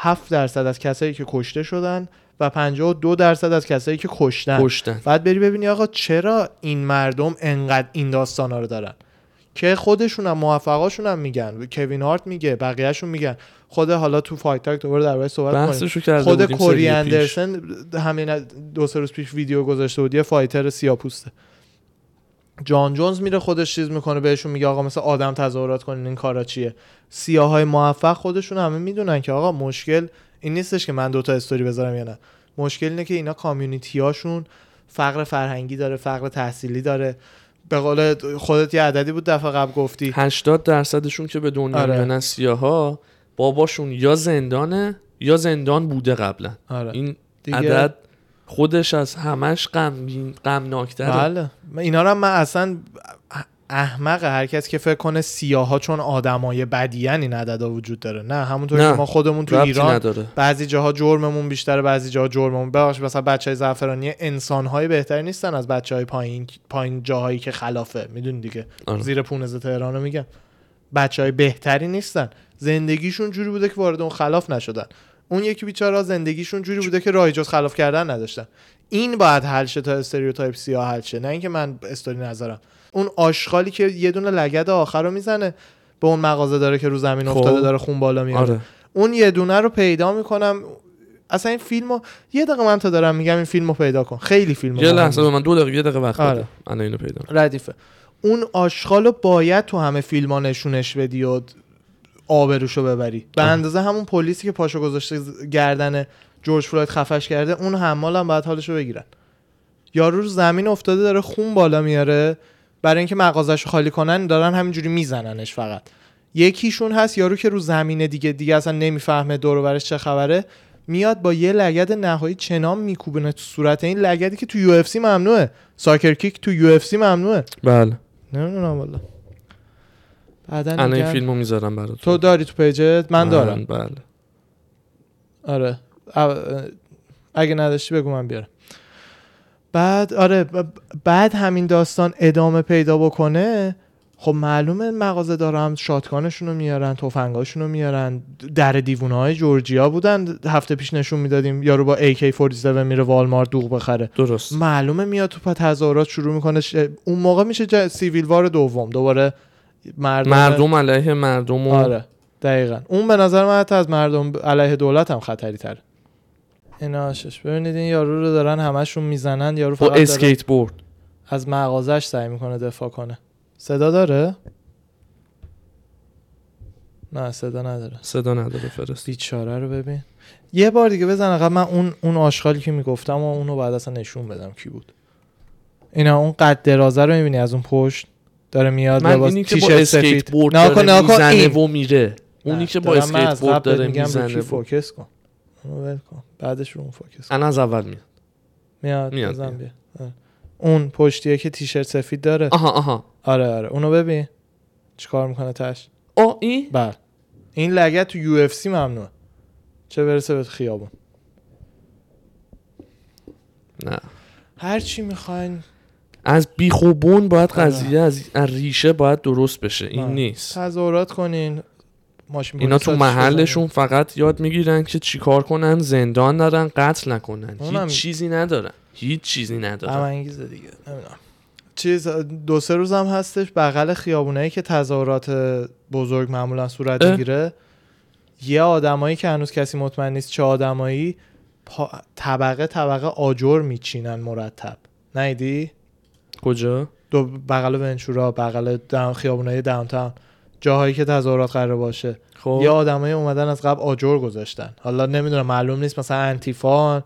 57% از کسایی که کشته شدن و 52% از کسایی که کشتن. بعد بری ببینی آقا چرا این مردم انقدر این داستانا رو دارن، که خودشون هم موفقاشون هم میگن، کوین هارت میگه، بقیه‌شون میگن، خود حالا تو فایت تاک دوباره درباره‌اش صحبت کنیم. خود کوری اندرسن همین 2-3 روز پیش ویدیو گذاشته بود، یه فایتر سیاه‌پوسته. جان جونز میره خودش چیز میکنه، بهشون میگه آقا مثلا آدم تظاهرات کنین، این کارا چیه. سیاهای موفق خودشون همه میدونن که آقا مشکل این نیستش که من دوتا استوری بذارم یا نه، مشکل اینه که اینا کامیونیتی هاشون فقر فرهنگی داره، فقر تحصیلی داره. به قول خودت یه عددی بود دفعه قبل گفتی 80%شون که به دنیا میانن سیاها، باباشون یا زندانه یا زندان بوده قبلا. این دیگه عدد خودش از همش غمناک‌تره. بله، اینا رو من اصلا احمق هر کس که فکر کنه سیاها چون آدمای بدیان این عددا وجود داره. نه، همونطور که ما خودمون تو ایران نداره. بعضی جاها جرممون بیشتره، بعضی جاها جرممون بخش، مثلا بچهای زعفرانی انسان‌های بهتری نیستن از بچهای پایین جاهایی که خلافه، میدونی دیگه. زیر پونز تهرانو میگم، بچهای بهتری نیستن، زندگیشون جوری بوده که وارد اون خلاف نشدن. اون یکی بیچاره زندگیشون جوری بوده که راه جز خلاف کردن نداشتن. این باید حل شه تا استریوتایپ سیاه حل شه، نه اینکه من استوری نذارم. اون آشغالی که یه دونه لگد آخر رو میزنه به اون مغازه داره که رو زمین افتاده داره خون بالا میاره، اون یه دونه رو پیدا میکنم. اصلا این فیلمو یه دقیقه من تا دارم میگم این فیلمو پیدا کن، خیلی فیلمو یه لحظه به من 2 دقیقه وقت بده من اینو پیدا کنم. ردیفه اون آشغالو باید تو همه فیلم‌ها نشونش بدی و آبروشو ببری. به اندازه همون پلیسی که پاشو گذاشته گردن جورج فلوید خفش کرده، اون حمال هم باید حالشو بگیرن. یارو رو زمین افتاده داره خون بالا میاره، برای اینکه مغازه‌شو خالی کنن دارن همینجوری میزننش. فقط یکیشون هست یارو که رو زمین دیگه اصلا نمیفهمه دور و برش چه خبره، میاد با یه لگد نهایی چنان میکوبونه تو صورت. این لگدی که تو UFC ممنوعه، ساکر کیک تو UFC ممنوعه. بله نمیدونم والله، الان این فیلمو میذارم برات. تو داری تو پیجت؟ من دارم. بله آره، اگه نداشتی بگو من بیارم. بعد آره، بعد همین داستان ادامه پیدا بکنه، خب معلومه مغازه دارم شاتگانشون رو میارن، تفنگاشون رو میارن. در دیوونه‌های جورجیا بودن هفته پیش نشون میدادیم، یارو با AK47 میره والمارت دوغ بخره. درست، معلومه میاد تو پا تظاهرات شروع میکنه. اون موقع میشه سیویل وار دوم، دوباره مردم علیه مردم. آره دقیقاً، اون به نظر من حتی از مردم علیه دولت هم خطری تر. ایناشش ببینید این یارو رو دارن همشون میزنن، یارو فقط اسکیت بورد از مغازش سعی میکنه دفاع کنه. صدا داره؟ نه صدا نداره. فرست بیچاره رو ببین یه بار دیگه بزن. قبل من اون آشغالی که میگفتم و اونو بعد اصلا نشون بدم کی بود. اینا اون قد درازه رو میبینی از اون پشت داره میاد لباس تیشرت سفید، نه کن زنه و میره. اونی که با اسکیت بورد داره میزنه، فوکس کن اونو، ول کن بعدش رو اون فوکس کن. انا از اول میاد زن بیا. اون پشتیه که تیشرت سفید داره. آها آره اونو ببین چیکار میکنه تاش. این بله، این لگد تو UFC ممنوعه، چه برسه به خیابون. نه هر چی میخواین از بیخوبون باید قضیه از ریشه باید درست بشه. این نیست تظاهرات کنین ماشین. اینا تو محلشون فقط یاد میگیرن که چیکار کنن، زندان نرن، قتل نکنن، هیچ چیزی ندارن. اما انگیزه دیگه نمیدونم چیز. 2-3 روز هم هستش بغل خیابونایی که تظاهرات بزرگ معمولا صورت میگیره، یه آدمایی که هنوز کسی مطمئن نیست چه آدمایی، طبقه آجر میچینن مرتب. نیدی کجا؟ دو بغل ونچورا، بغل خیابونای داونتاون، جاهایی که تظاهرات قرار باشه، یه آدمای اومدن از قبل آجر گذاشتن. حالا نمیدونم، معلوم نیست، مثلا انتیفا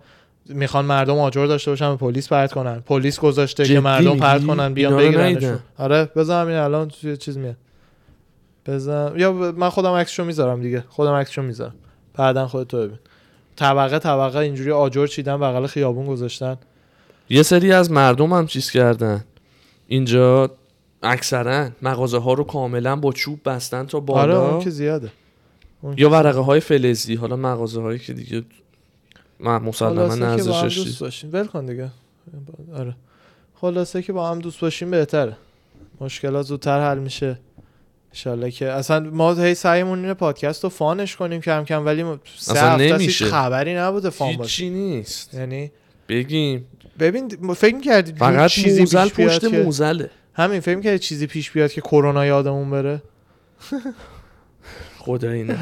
میخوان مردم آجر داشته باشن به پلیس پرت کنن، پلیس گذاشته که مردم پرت کنن بیان بگیرنشون. آره بذارم این الان چیز میاد، بذارم یا من خودم عکسشو میذارم دیگه، بعدن خودتو ببین. طبقه طبقه اینجوری آجر چیدن بغل خیابون گذاشتن. یه سری از مردم هم چیز کردن اینجا، اکثرا مغازه ها رو کاملا با چوب بستن تا بالا. آره اون که زیاده، یا ورقه های فلزی. حالا مغازه هایی که دیگه مسلما نرزشش دوست باشین ول کن دیگه. آره خلاصه که با هم دوست باشیم بهتره، مشکلات زودتر حل میشه انشالله. که اصلا ما هی سعیمون اینه پادکست رو فانش کنیم کم کم، ولی سه هفته هیچ خبری نبوده فان باشه، هیچی نیست. یعنی بگیم ببین فکر می‌کردی فقط چیزی موزل پشت موزله، همین فکر می‌کردی چیزی پیش بیاد که کرونا یادمون بره. خدایی نه،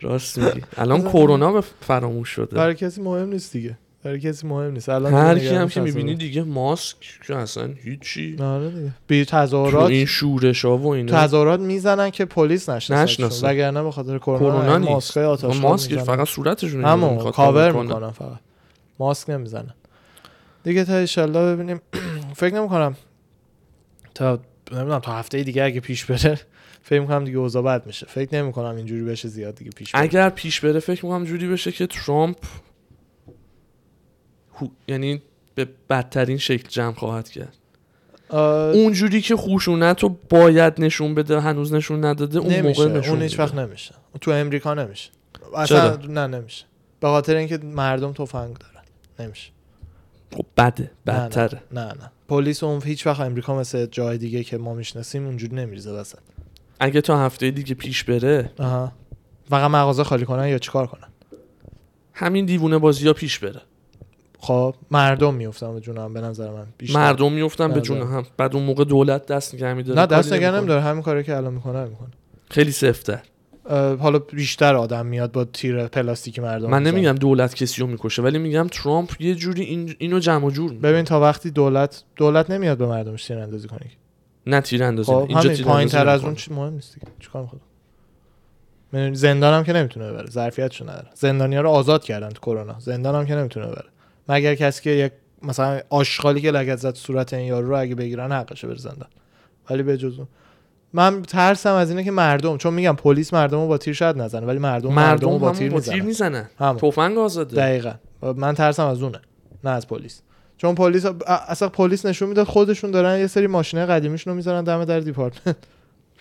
راست میگی. الان کرونا فراموش شده، برای کسی مهم نیست دیگه، برای کسی مهم نیست. الان هر کی هم که می‌بینی دیگه ماسک که اصلا هیچی. آره دیگه به تظاهرات این شورش‌ها و اینا تظاهرات میزنن که پلیس نشناسه، وگرنه به خاطر کرونا ماسک آتش ماسک فقط صورتشون رو کاور می‌کنن، فقط ماسک نمیزنن دیگه. تا انشالله ببینیم. فکر نمی‌کنم تا هفته دیگه اگه پیش بره فکر می‌کنم دیگه اوضاع بد میشه. فکر نمی‌کنم اینجوری بشه زیاد دیگه پیش بره. اگر پیش بره فکر می‌کنم جوری بشه که ترامپ یعنی به بدترین شکل جمع خواهد کرد. اونجوری که خشونت رو باید نشون بده هنوز نشون نداده، اون موقع نشون اون هیچ وقت نمیشه. تو امریکا نمیشه اصلا. نه نمیشه، به خاطر اینکه مردم تفنگ دارن نمیشه. خب بده، بدتره. نه پلیس اون هیچ وقت امریکا مثل جای دیگه که ما میشناسیم اونجوری نمیریزه وسط. اگه تا هفته دیگه پیش بره فقط مغازه خالی کنن یا چیکار کنن؟ همین دیوونه بازی‌ها پیش بره خب مردم میافتن به جون هم. به نظر من بیشتر مردم میافتن به جون هم. بعد اون موقع دولت دست نگه میداره؟ نه دست نگه نمیداره، همین کاری که الان میکنه میکنه، خیلی سفت‌تر. حالا بیشتر آدم میاد با تیر پلاستیکی مردم. من نمیگم دولت کسیو میکشه، ولی میگم ترامپ یه جوری اینو جمع جور میکنه. ببین تا وقتی دولت نمیاد به مردمش تیراندازی کنه، نه تیراندازی خب اینجا پایین‌تر از اون مهم نیست دیگه. چیکار میخواد؟ من زندانم که نمیتونه ببره، ظرفیتشو نداره. زندانیا رو آزاد کردن تو کرونا، زندانم که نمیتونه ببره، مگر کسی که یک مثلا آشغالی که لگد زد صورت این یارو رو اگه بگیرن حقشه بره زندان. ولی به جز اون من ترسم از اینه که مردم، چون میگم پلیس مردمو با تیر شاید نزنه ولی مردم با تیر میزنن، تفنگ آزاده. دقیقاً من ترسم از اونه، نه از پلیس. چون پلیس اصلا پلیس نشون میده خودشون دارن یه سری ماشینای قدیمیشونو میذارن دم در دیپارتمنت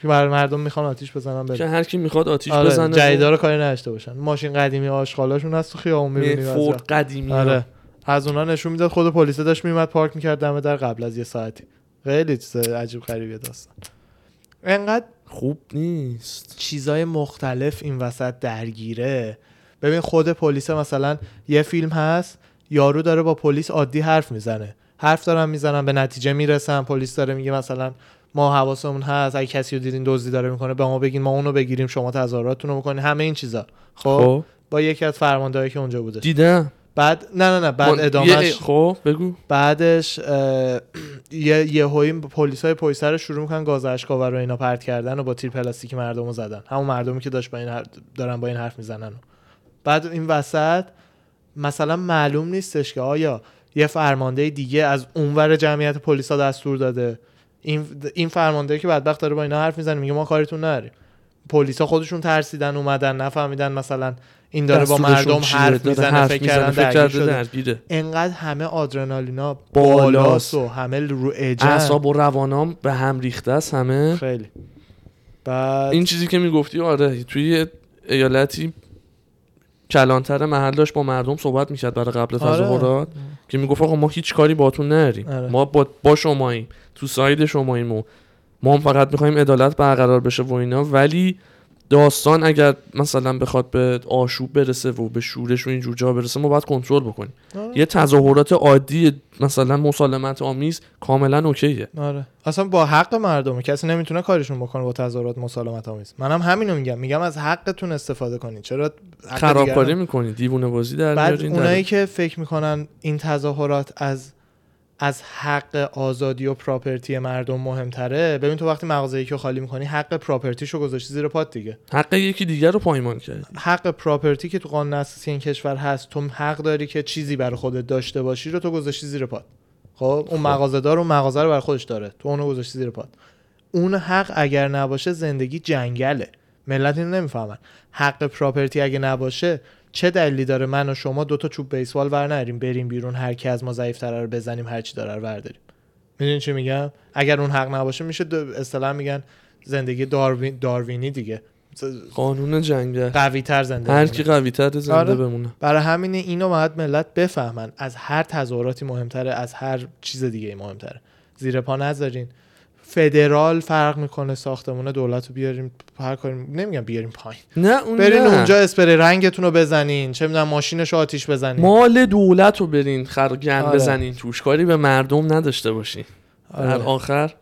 که مردم میخوان آتیش بزنن بره، که هر کی میخواد آتیش بزنه. جدیدا رو کاری نداشته باشن، ماشین قدیمی آشغالاشون هست تو خیابون میبینی فورد قدیمی. آره از اونا نشون میداد. خود پلیس داشت میومد پارک میکرد دم در قبل از یه ساعتی. خیلی چیز عجیب غریبی داستان، انقدر خوب نیست. چیزای مختلف این وسط درگیره. ببین خود پلیس مثلا یه فیلم هست یارو داره با پلیس عادی حرف میزنه، حرف دارن میزنن به نتیجه میرسن، پلیس داره میگه مثلا ما حواسمون هست، اگه کسی رو دیدین دزدی داره میکنه به ما بگین ما اونو بگیریم، شما تظاهراتتون رو بکنین، همه این چیزا. خب با یکی از فرماندهایی که اونجا بوده دیدم. بعد نه بعد ادامهش خب بگو. بعدش یهویی پلیسای پویسر شروع میکنن گاز اشک‌آور رو اینا پرت کردن و با تیر پلاستیکی مردمو زدن، همون مردمی که داشت با این دارن با این حرف میزنن. بعد این وسط مثلا معلوم نیستش که آیا یه فرمانده دیگه از اونور جمعیت پلیسا دستور داده، این فرمانده که بدبخت داره با اینا حرف میزنه میگه ما کارتون نداریم، پلیسا خودشون ترسیدن اومدن نفهمیدن مثلا این داره با مردم حرف میزنه، فکر کردن درگیره. انقدر همه آدرنالینا بالاست و همه رو اجن، اعصاب و روانام به هم ریخته است همه خیلی. بعد این چیزی که میگفتی آره توی ایالتی کلانتر محل داشت با مردم صحبت میکرد برای قبل تظاهرات که میگفت آقا ما هیچ کاری باهاتون نداریم، ما با شماییم، تو ساید شماییم و ما هم فقط میخوایم عدالت برقرار بشه و اینا. ولی داستان اگر مثلا بخواد به آشوب برسه و به شورش و اینجور جا برسه ما باید کنترل بکنیم. یه تظاهرات عادی مثلا مسالمت آمیز کاملا اوکیه. آره اصلا با حق مردمه، کسی نمیتونه کارشون بکنه با تظاهرات مسالمت آمیز. منم همینو میگم از حقتون استفاده کنین، چرا خرابکاری میکنین، دیوونه بازی در میارین. بعد اونایی که فکر میکنن این تظاهرات از حق آزادی و پراپرتی مردم مهمتره، ببین تو وقتی مغازه‌ای که خالی می‌کنی حق پراپرتیشو گذاشتی زیر پات دیگه، حق یکی دیگر رو پایمال کردی. حق پراپرتی که تو قانون اساسی این کشور هست، تو حق داری که چیزی برای خودت داشته باشی رو تو گذاشتی زیر پات. خب اون مغازه‌دار اون مغازه رو برای خودش داره، تو اونو گذاشتی زیر پات. اون حق اگر نباشه زندگی جنگله. ملت اینو نمیفهمن. حق پراپرتی اگه نباشه چه دلیلی داره من و شما دوتا چوب بیسبال برنریم بریم بیرون هر کی از ما ضعیف‌تره رو بزنیم هر چی داره رو برداریم؟ میدونین چی میگم؟ اگر اون حق نباشه میشه اصطلاحا میگن زندگی داروینی دیگه، قانون جنگل، قوی‌تر زنده، هر کی قوی‌تر زنده بمونه. برای همین اینو باید ملت بفهمن از هر تظاهراتی مهمتره، از هر چیز دیگه مهمتره. زیر پا نذارین. فدرال فرق میکنه، ساختمون دولتو بیاریم هر کاری، نمیگم بیاریم پایین، نه اون برین نه. اونجا اسپری رنگتون رو بزنین، چه میدونم ماشینش آتیش بزنین، مال دولت رو برین خرگند بزنین توش، کاری به مردم نداشته باشین. در آخر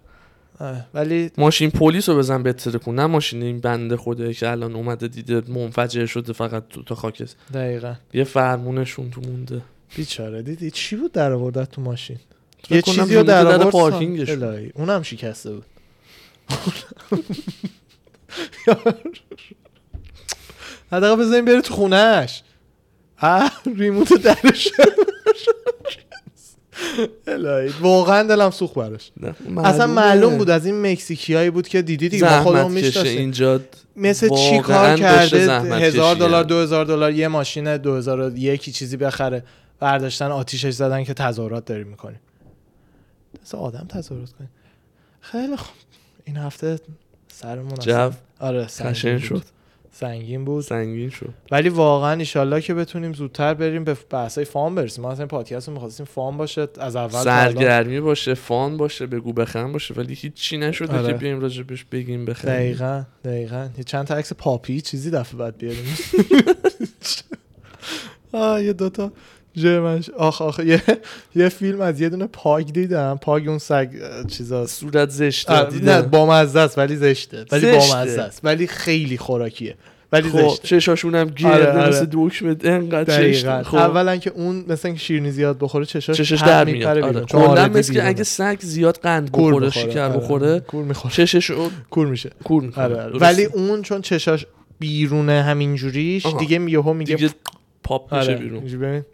ولی ماشین پلیس رو بزن بتره کن، نه ماشین این بنده خوده که الان اومده دیده منفجر شده فقط تو خاکست. دقیقاً یه فرمونشون تو مونده، بیچاره. دیدی چی بود در آورد تو ماشین؟ یه چیزی رو در آورد پارکینگش، اونم شکسته بود. حداقل بزنیم بره تو خونهش. ریموت درش الهی واقعا دلم سوخت براش. اصلا معلوم بود از این مکزیکیایی بود که دیدی دیگه با خودمون میشتاسه اینجا مثل چی کار کرده، $1000 $2000 یه ماشین 2001 چیزی بخره، برداشتن آتیشش زدن که تظاهرات داریم میکنیم. اصلا آدم تظاهرات کنیم. خیلی خوب، این هفته سرمون جو آره سنگین شد، سنگین شد ولی واقعا ان شاءالله که بتونیم زودتر بریم به بحث‌های فان برسیم. ما اصلا پادکست رو می‌خواستیم فان باشه از اول، سرگرمی باشه، فان باشه، بگو بخند باشه، ولی هیچ چی نشد که بریم راجبش بگیم بخند. دقیقاً چند تا عکس پاپی چیزی دفعه بعد بیاریم. یه دو تا جمش آخ یه فیلم از یه دونه پاگ دیدم، پاگ اون سگ چیزا صورت زشته دیدم، بامزه است ولی زشته، ولی بامزه است ولی خیلی خوراکیه ولی زشته، چشاشون هم گیرده مثل دوکمه انقدر چشم. اولا که اون مثلا شیرینی زیاد بخوره چشاش در میپره بیرون، چون مثل که اگه سگ زیاد قند بخوره شکر بخوره چشش کور میشه، ولی اون چون چشاش بیرونه همینجوریش دیگه یهو میگه پاپ میشه بیرون.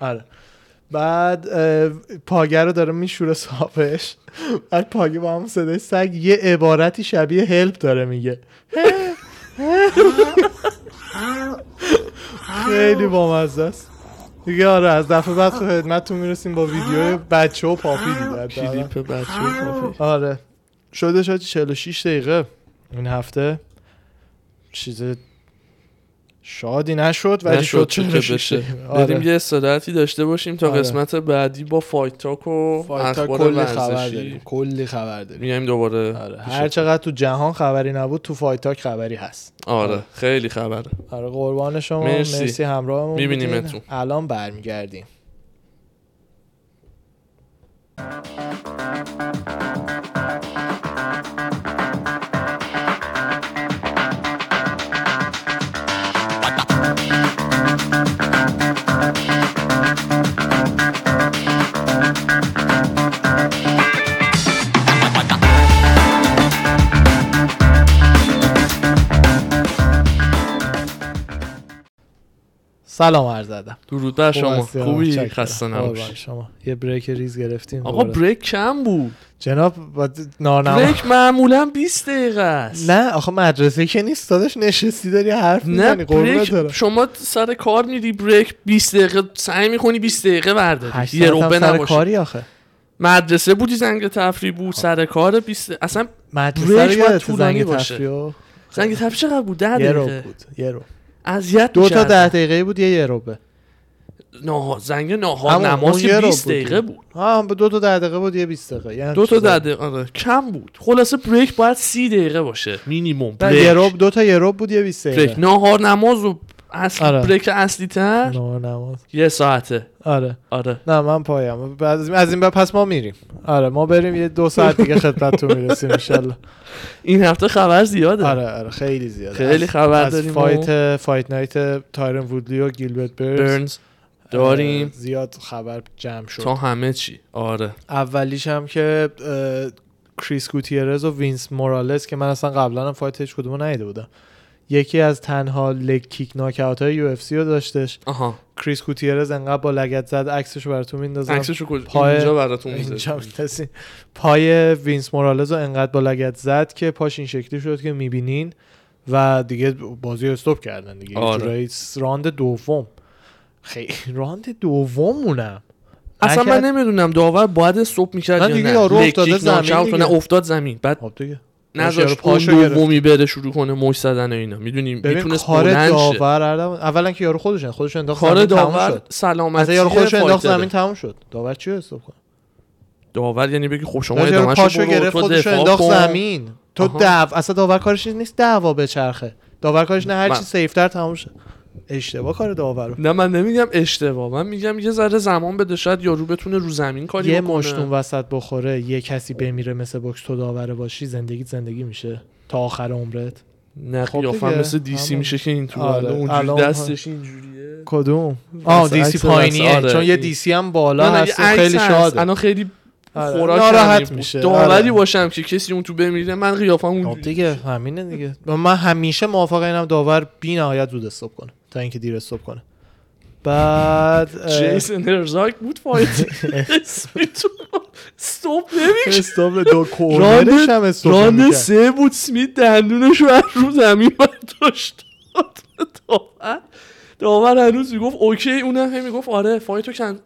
آره بعد پاگه رو داره میشوره صاحبش، بعد پاگه با هم صدای سگ یه عبارتی شبیه هلپ داره میگه، خیلی بامزه است دیگه. آره از دفعه بعد خدمتتون میرسیم با ویدیو بچه و پاپی دیگه، کلیپ بچه و پاپی. آره شده 46 دقیقه این هفته، چیز شادی نشد ولی شد چه بشه. بریم یه استراحتی داشته باشیم تا قسمت بعدی با فایت تاک و اخبار ورزشی کلی خبر داریم. میایم دوباره هر چقدر تو جهان خبری نبود تو فایت تاک خبری هست. آره خیلی خبره. آره قربان شما، مرسی همراهمون، میبینیمتون. الان برمیگردیم. سلام عرض ادب، درود بر شما. خوبی؟ خسته نباشید. شما یه بریک ریز گرفتیم آقا بارد. بریک کم بود جناب، بریک معمولا 20 دقیقه است. نه آخه مدرسه که نیست داداش، نشستی داری حرف میزنی قربونت برم. شما سر کار میری بریک 20 دقیقه سعی می‌کنی 20 دقیقه برداری، یه روبه نباشه. کاری آخه مدرسه بودی، زنگ تفریح بود، سر کار 20 اصلا مدرسه طولانی باشه. زنگ تفریح چقدر بود؟ 10 دقیقه بود. یه رو ازیت دو تا 10 دقیقه بود، یه روبه. نه زنگ نهار نماز 20 دقیقه بود. ها دو تا 10 دقیقه بود، یه 20 دقیقه. یعنی دو تا 10 دقیقه آره کم بود. خلاصه بریک باید 30 دقیقه باشه مینیمم. یه روب دو تا یه روب بود، یه 20 دقیقه. بریک نهار نماز و اصل آره. بریک اصلی تر نهار نماز یه ساعته. آره نه من پایم از این بعد پس ما میریم. آره ما بریم یه دو ساعت دیگه خدمتتون میرسیم ان شاءالله. این هفته خبر زیاده. آره خیلی زیاده، خیلی خبر داریم. فایت نایت تایرن وودلی و گیلبرت برنز داریم، زیاد خبر جمع شد تا همه چی. آره اولیش هم که کریس گوتیرز و وینس مورالز که من اصلا قبلا هم فایت هیچ کدومو ندیده بودم، یکی از تنها لگ کیک ناکاوت های UFC رو داشتش. کریس کوتیرز انقدر با لگت زد، عکسشو براتون میندازم. عکسشو اینجا براتون میذارم. پای وینس مورالز رو انقدر با لگت زد که پاش این شکلی شد که میبینین و دیگه بازی رو استاپ کردن دیگه. آره. راند دوم خیلی راند دومونم اصلا من نمیدونم داور باید استاپ می‌کرد یا نه. دیگه زمین افتاد زمین بعد نذاش پاشو دومی بره شروع کنه موج زدن و اینا. میدونیم میتونست بلند شه. اولا که یارو خودش انداخت زمین تموم شد. سلامتی یارو خودش انداخت زمین تموم شد. داور چی استاپ کنه؟ داور یعنی بگی خب شما ادامه‌شو برو تو انداخت زمین. تو اصلا داور کارش نیست دعوا بچرخه. داور کارش نه هر چی سیف‌تر تموم شه. اشتباه کار داور. نه من نمیگم اشتباه، من میگم یه ذره زمان بده شاید یارو بتونه رو زمین کاری بکنه. یه مشتون وسط بخوره، یه کسی بمیره مثل بوکس، تو داور باشی زندگی میشه تا آخر عمرت. نه قیافم مثل دیسی میشه که اینطور اونجوری دستش اینجوریه. کدوم؟ دیسی پایینیه چون یه دیسی هم بالا هست. خیلی شاد. الان خیلی ناراحت میشه. داوری باشم که کسی اون تو بمیره من قیافم اون دیگه. همینه دیگه. من همیشه موافق اینم داور بی‌نهایت زود استاپ کنه تا اینکه دیر استاپ کنه. بعد جیسن ارزاک بود فایت استاپ نمیشه. استاپ دو کورنرش هم استاپ میشه. راند سه بود سمیت دندونش رو زمین برداشت. داور هنوز میگفت اوکی، اونم هم میگفت آره فایتو کن.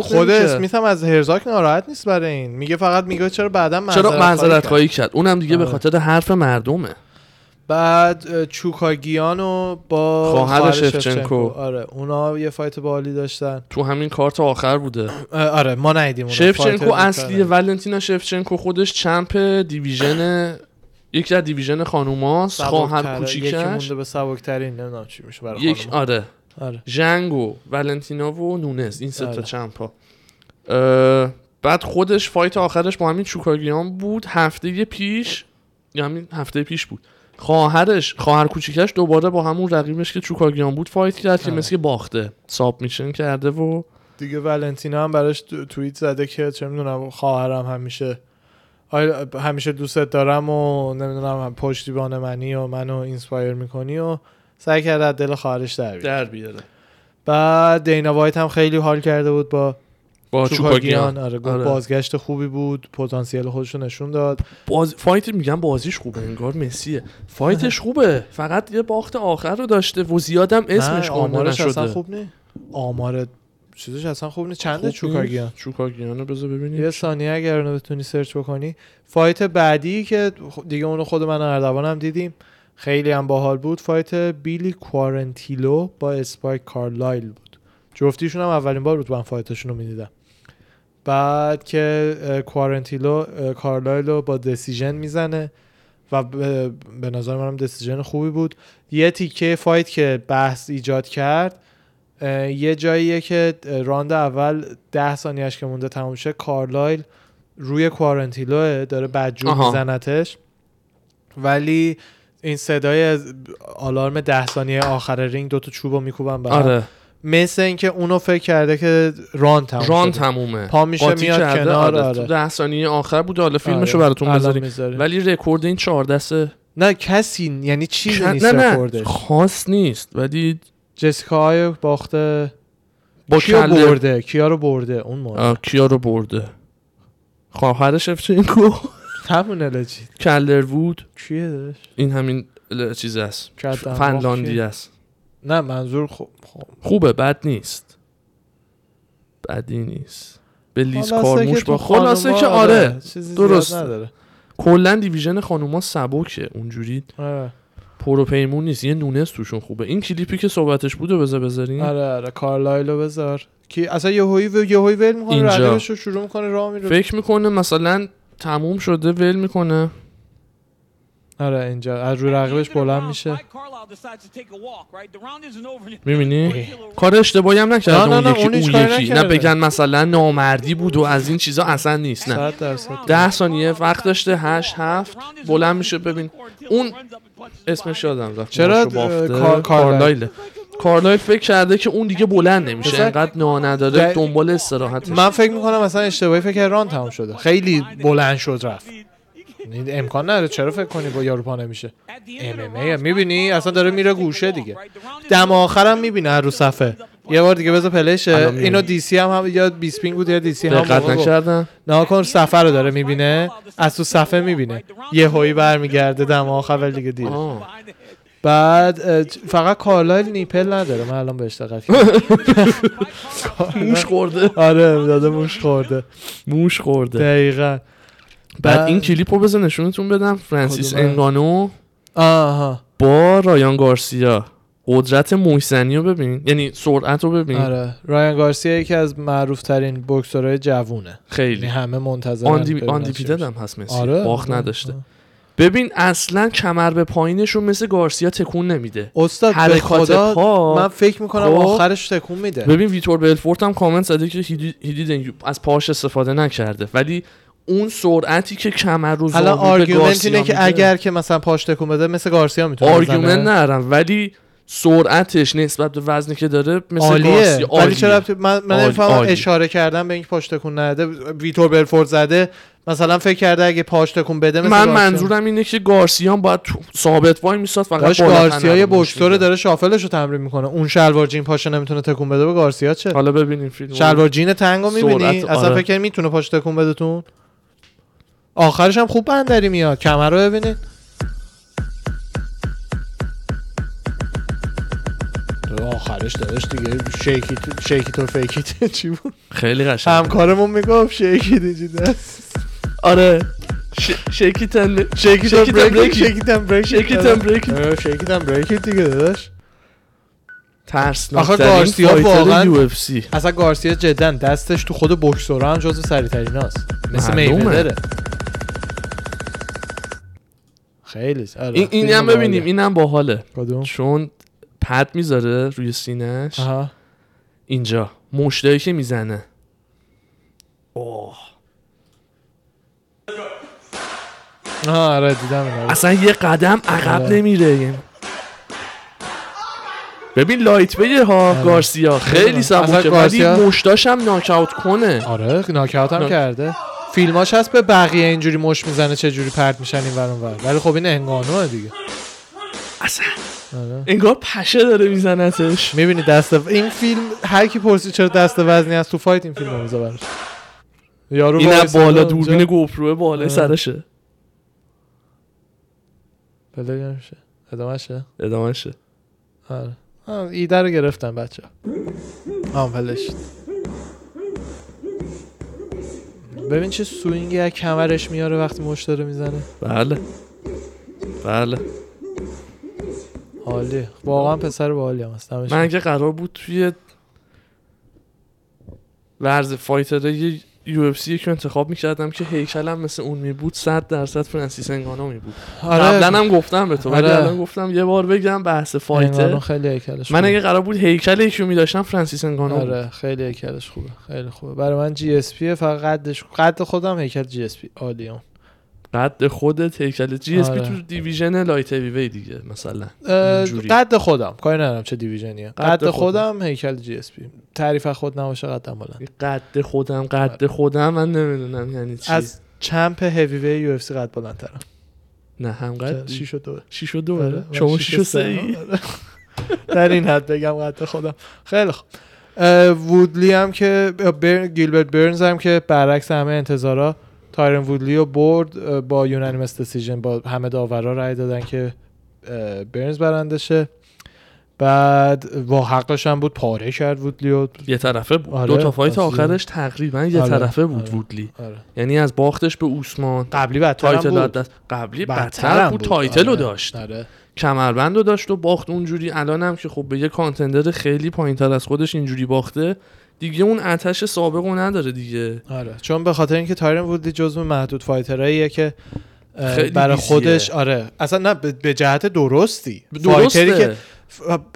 خود اسمیت هم از هرزاک ناراحت نیست برای این، میگه فقط میگه چرا بعداً معذرت خواهی کرد. اونم دیگه به خاطر حرف مردمه. بعد چوکاگیانو با خواهر شفچنکو آره اونا یه فایت باحالی داشتن، تو همین کارت آخر بوده. آره ما ندیدیم. شفچنکو اصلیه، ولنتینا شفچنکو خودش چمپ دیویژن، یکی از دیویژن خانوماست، خواهر کوچیکش. یکی مونده به سبک‌ترین، نمیدونم چی میشه برای خانوم. یک آره ژنگو، ولنتینا و نونز، این سه تا چمپا. بعد خودش فایت آخرش با همین چوکاگیان بود همین هفته پیش بود. خواهر کوچیکش دوباره با همون رقیبش که چوکاگیان بود فایت کرد که مثل باخته، ساب میشن کرده و دیگه. ولنتینا هم براش توییت زده که چه میدونم خواهرم همیشه دوستت دارم و نمیدونم پشتیبان منی و منو اینسپایر میکنی و سعی کرده از دل خواهرش در بیاره. بعد دینا وایت هم خیلی حال کرده بود با چوکاگیان. آره. بازگشت خوبی بود، پتانسیل خودش رو نشون داد. فایت میگم بازیش خوبه، انگار مسیه. فایتش خوبه، فقط یه باخت آخر رو داشته و زیادم اسمش آمارش شده. اصلا خوب نه، آمار چیزش اصلا خوب نه. چنده چوکاگیانو بذار ببینیم یه ثانیه اگر اونو بتونی سرچ بکنی. فایت بعدی که دیگه اونو خود من اردوانم دیدیم، خیلی هم باحال بود. فایت بیلی کوارنتیلو با اسپایک کارلایل بود. جفتیشون هم اولین بار بود من فایتشون رو میدیدم. بعد که کوارنتیلو کارلایلو با دسیژن میزنه و به نظر منم دسیژن خوبی بود. یه تیکه فایت که بحث ایجاد کرد یه جاییه که راند اول 10 ثانیهش که مونده تموم شه، کارلایل روی کوارنتیلوه داره بدجور میزنتش، ولی این صدای آلارم 10 ثانیه آخر رینگ دوتا چوبو میکوبن به هم. آره. مثل این که اونو فکر کرده که راند تمومه پا میشه میاد کنار. آره. 10 ثانیه آخر بود. حالا فیلمشو براتون بذاریم، ولی رکورد این 14 نه کسی یعنی چیزی نیست. رکوردش خاص نیست، ولی جسیکا های باخته با کیا رو برده اون مورد خواهر شفچنکو همون لجید کلر وود کیه داشت؟ این همین چیز هست، فنلاندی هست. نه منظور خوبه، بد نیست، بدی نیست. به لیز کارموش با خلاصه که آره درست نداره. کلن دیویژن خانوما سبکه، اونجوری پروپیمون نیست. یه نونس توشون خوبه. این کلیپی که صحبتش بوده بذارین. آره کارلایلو بذار که اصلا یه هوی ول میکنه، رادیوشو شروع میکنه راه میره، فکر میکنه مثلا تموم شده ول میکنه. آره اینجا از روی رقیبش بلند میشه، میبینی کار اشتباهی هم نکرد. اون یکی نه بگن مثلا نامردی بود و از این چیزا اصلا نیست. نه 10 ثانیه وقت داشته، 8-7 بلند میشه. ببین اون اسمش یادم رفت، چرا کارلایل فکر کرده که اون دیگه بلند نمیشه، انقدر نداره دنبال استراحتش. من فکر میکنم مثلا اشتباهی فکر ران تموم شده، خیلی بلند شد رفت. امکان نداره، چرا فکر کنی با یارو پا نمیشه. MMA میبینی اصلا داره میره گوشه دیگه. دم آخرم میبینه رو صفحه یه بار دیگه بذار پلیشه. اینو دی سی هم یا 20 پینگ بود یا دی سی هم بود. نه کن صفحه رو داره میبینه، از تو صفحه میبینه، یه هایی برمیگرده دم آخر ولی دیگه دیره. بعد فقط کارلایل نیپل نداره. من الان بهش دقت کردم. موش خورده. آره داده موش خورده. موش خورده. دقیقاً. بعد این کلیپ رو بزن نشونتون بدم. فرانسیس انگانو با رایان گارسیا. قدرت محسنی رو ببین، یعنی سرعت رو ببین. آره رایان گارسیا یکی از معروف ترین بوکسورهای جوونه، خیلی همه منتظرن. آن دیپیدد هم هست مسی. آره. باخت نداشته. ببین اصلا کمر به پایینشون مثل گارسیا تکون نمیده استاد، حرکات پا من فکر میکنم آخرش تکون میده. ببین ویتور بلفورت هم کامنت زده که هیدی از پاش استفاده نکرده، ولی اون سرعتی که کمر رو زاویه به گارسیا میده. حالا آرگومنت اینه که اگر که مثلا پاش تکون بده مثل گارسیا میتونه. آرگومنت ندارم، ولی سرعتش نسبت به وزنی که داره مثل گارسیا عالیه. ولی چرا من نمیفهمم اشاره کردم به اینکه پاش تکون نده. ویتور بلفورت زده مثلا فکر کرده اگه پاش تکون بده مثلا. من منظورم اینه که گارسیا باید ثابت وای میساد، فقط گارسیا یه بوکسور داره شافلشو تمرین میکنه، اون شلوار جین پاشو نمیتونه تکون بده، به گارسیا چه؟ حالا ببینیم فیلم شلوار جین تنگو میبینی اصلا. آره. فکر میتونه پاش تکون بده، تون آخرش هم خوب بندری میاد. کمر رو ببینید. آخرش داداش دیگه شیکی تو فیکی چی بود؟ خیلی قشنگ همکارمون میگفت شیکی دیجیتال. آره شیکی تام بریک دیگه داداش. ترسناک ترین فایتر یو اف سی. اصلا گارسیا جدا دستش تو خود بوکسورا هم جزو سریع‌تریناست، مثل میویدره. خیلی آره این هم ببینیم، اینم باحاله چون پد میذاره روی سینهش. اینجا مشتایی که میزنه آره دیدم اینا. اصلا یه قدم عقب نمیره. ببین لایت بگه ها. آره. گارسیا خیلی سبکه، ولی مشتاش هم ناکاوت کنه. آره ناکاوت هم کرده. فیلماش هست به بقیه اینجوری مش میزنه چجوری پرت میشن این ور اون ور، ولی خب این انگانوه دیگه. اصلا آره. انگار پشه داره میزنتش. میبینی دست این فیلم هر کی پرسی چرا دست وزنی از تو فایت این فیلم میذاره براش. یارو اینا بالا دوربین گوپرو بالای سرشه. بله نمیشه. ادامهشه. آره. ایده رو گرفتن بچه. اولش. ببین چه سوینگی از کمرش میاره وقتی مشت رو میزنه. بله. عالی. واقعا پسر باحالی هم هست. من که قرار بود توی ورز فایتره UFC که انتخاب می‌کردم که هیکلم مثل اون میبود 100% فرانسیس انگانو میبود. قبلا هم گفتم به تو ولی الان گفتم یه بار بگم بحث فایتر. خیلی هیکلش. من اگه قرار بود هیکل یکی رو می‌داشتم فرانسیس انگانو. آره خیلی هیکلش خوبه. خیلی خوبه. برای من جی اس پی، فقط قد خودم هیکل جی اس پی عالیه. قد خودت هیکل جی اس پی تو دیویژن لایت هیوی دیگه مثلا اینجوری. قد خودم کاری ندارم چه دیویژنیه. قد خودم هیکل جی اس پی. تعریف خود نباشه قدم بلند. قد خودم من نمیدونم یعنی چی. از چمپ هیوی یو اف سی قد بلندترم. نه هم قد 6 و 2 شما 6 و 3. در این حد بگم قد خودم. خیلی خوب. وودلی هم که گیلبرت برنز هم که برعکس همه انتظارا تایرن وودلی رو برد با یونانیمس دسیژن، با همه داورا رای دادن که برنز برنده شه. بعد با حقش هم بود، پاره کرد وودلی رو. یه طرفه بود. آره. دو تا فایت آخرش تقریبا یه طرفه بود. آره. وودلی آره. یعنی از باختش به عثمان قبلی بدتر بود. تایتل رو داشت. آره. کمربند رو داشت و باخت اونجوری. الان هم که خب به یه کانتندر خیلی پایین‌تر از خودش اینجوری باخته دیگه، اون آتش سابقو نداره دیگه. آره چون به خاطر اینکه تایرن وودلی جزو محدود فایتراییه که برای خودش آره اصلا نه به جهت درسته. فایتری که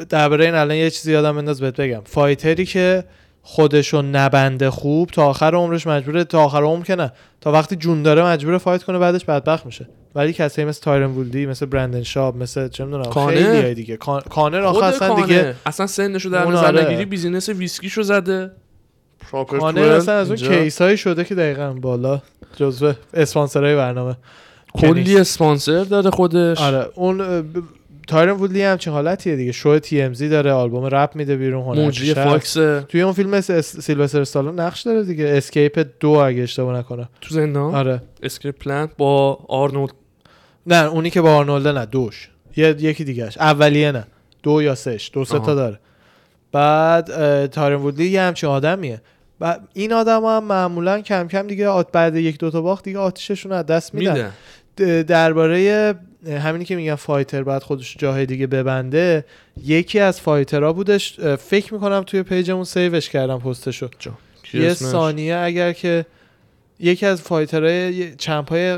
درباره این الان یه چیزی یادم انداز بهت بگم، فایتری که خودشو نبنده خوب تا آخر عمرش مجبوره، تا آخر عمر که نه، تا وقتی جون داره مجبوره فایت کنه، بعدش بدبخت میشه. ولی کسی مثل تایرن وودلی، مثل برندن شاب، مثل چه میدونم خیلیای دیگه، کانر آخه اصلا دیگه اصلا سنشو در نظر نگیری، بیزینس ویسکیشو زده. کانر اصلا از اون کیسایی شده که دقیقاً بالا جزو اسپانسرای برنامه، کلی اسپانسر داره خودش. آره اون تایرن وودلی هم چه حالتیه دیگه، شو تی ام زی داره، آلبوم رپ میده بیرون، هنرمند فاکسه. توی اون فیلم سیلوستر استالون نقش داره دیگه، اسکیپ 2 اگه اشتباه نکنه تو زندان. آره اسکیپ پلان با آرنولد، نه اونی که با آرنولد نه، دوش یکی دیگهش، اولیه نه، دو یا سهش، دو سه تا داره. بعد تایرن وودلی یه همچین آدمیه و این آدما هم معمولا کم کم دیگه بعد یک دو تا باخت دیگه آتیششون از دست میدن. درباره همینی که میگن فایتر بعد خودش جاهای دیگه ببنده، یکی از فایترها بودش، فکر میکنم توی پیجمون سیوش کردم پستشو یه ثانیه اگر که، یکی از فایترهای چمپای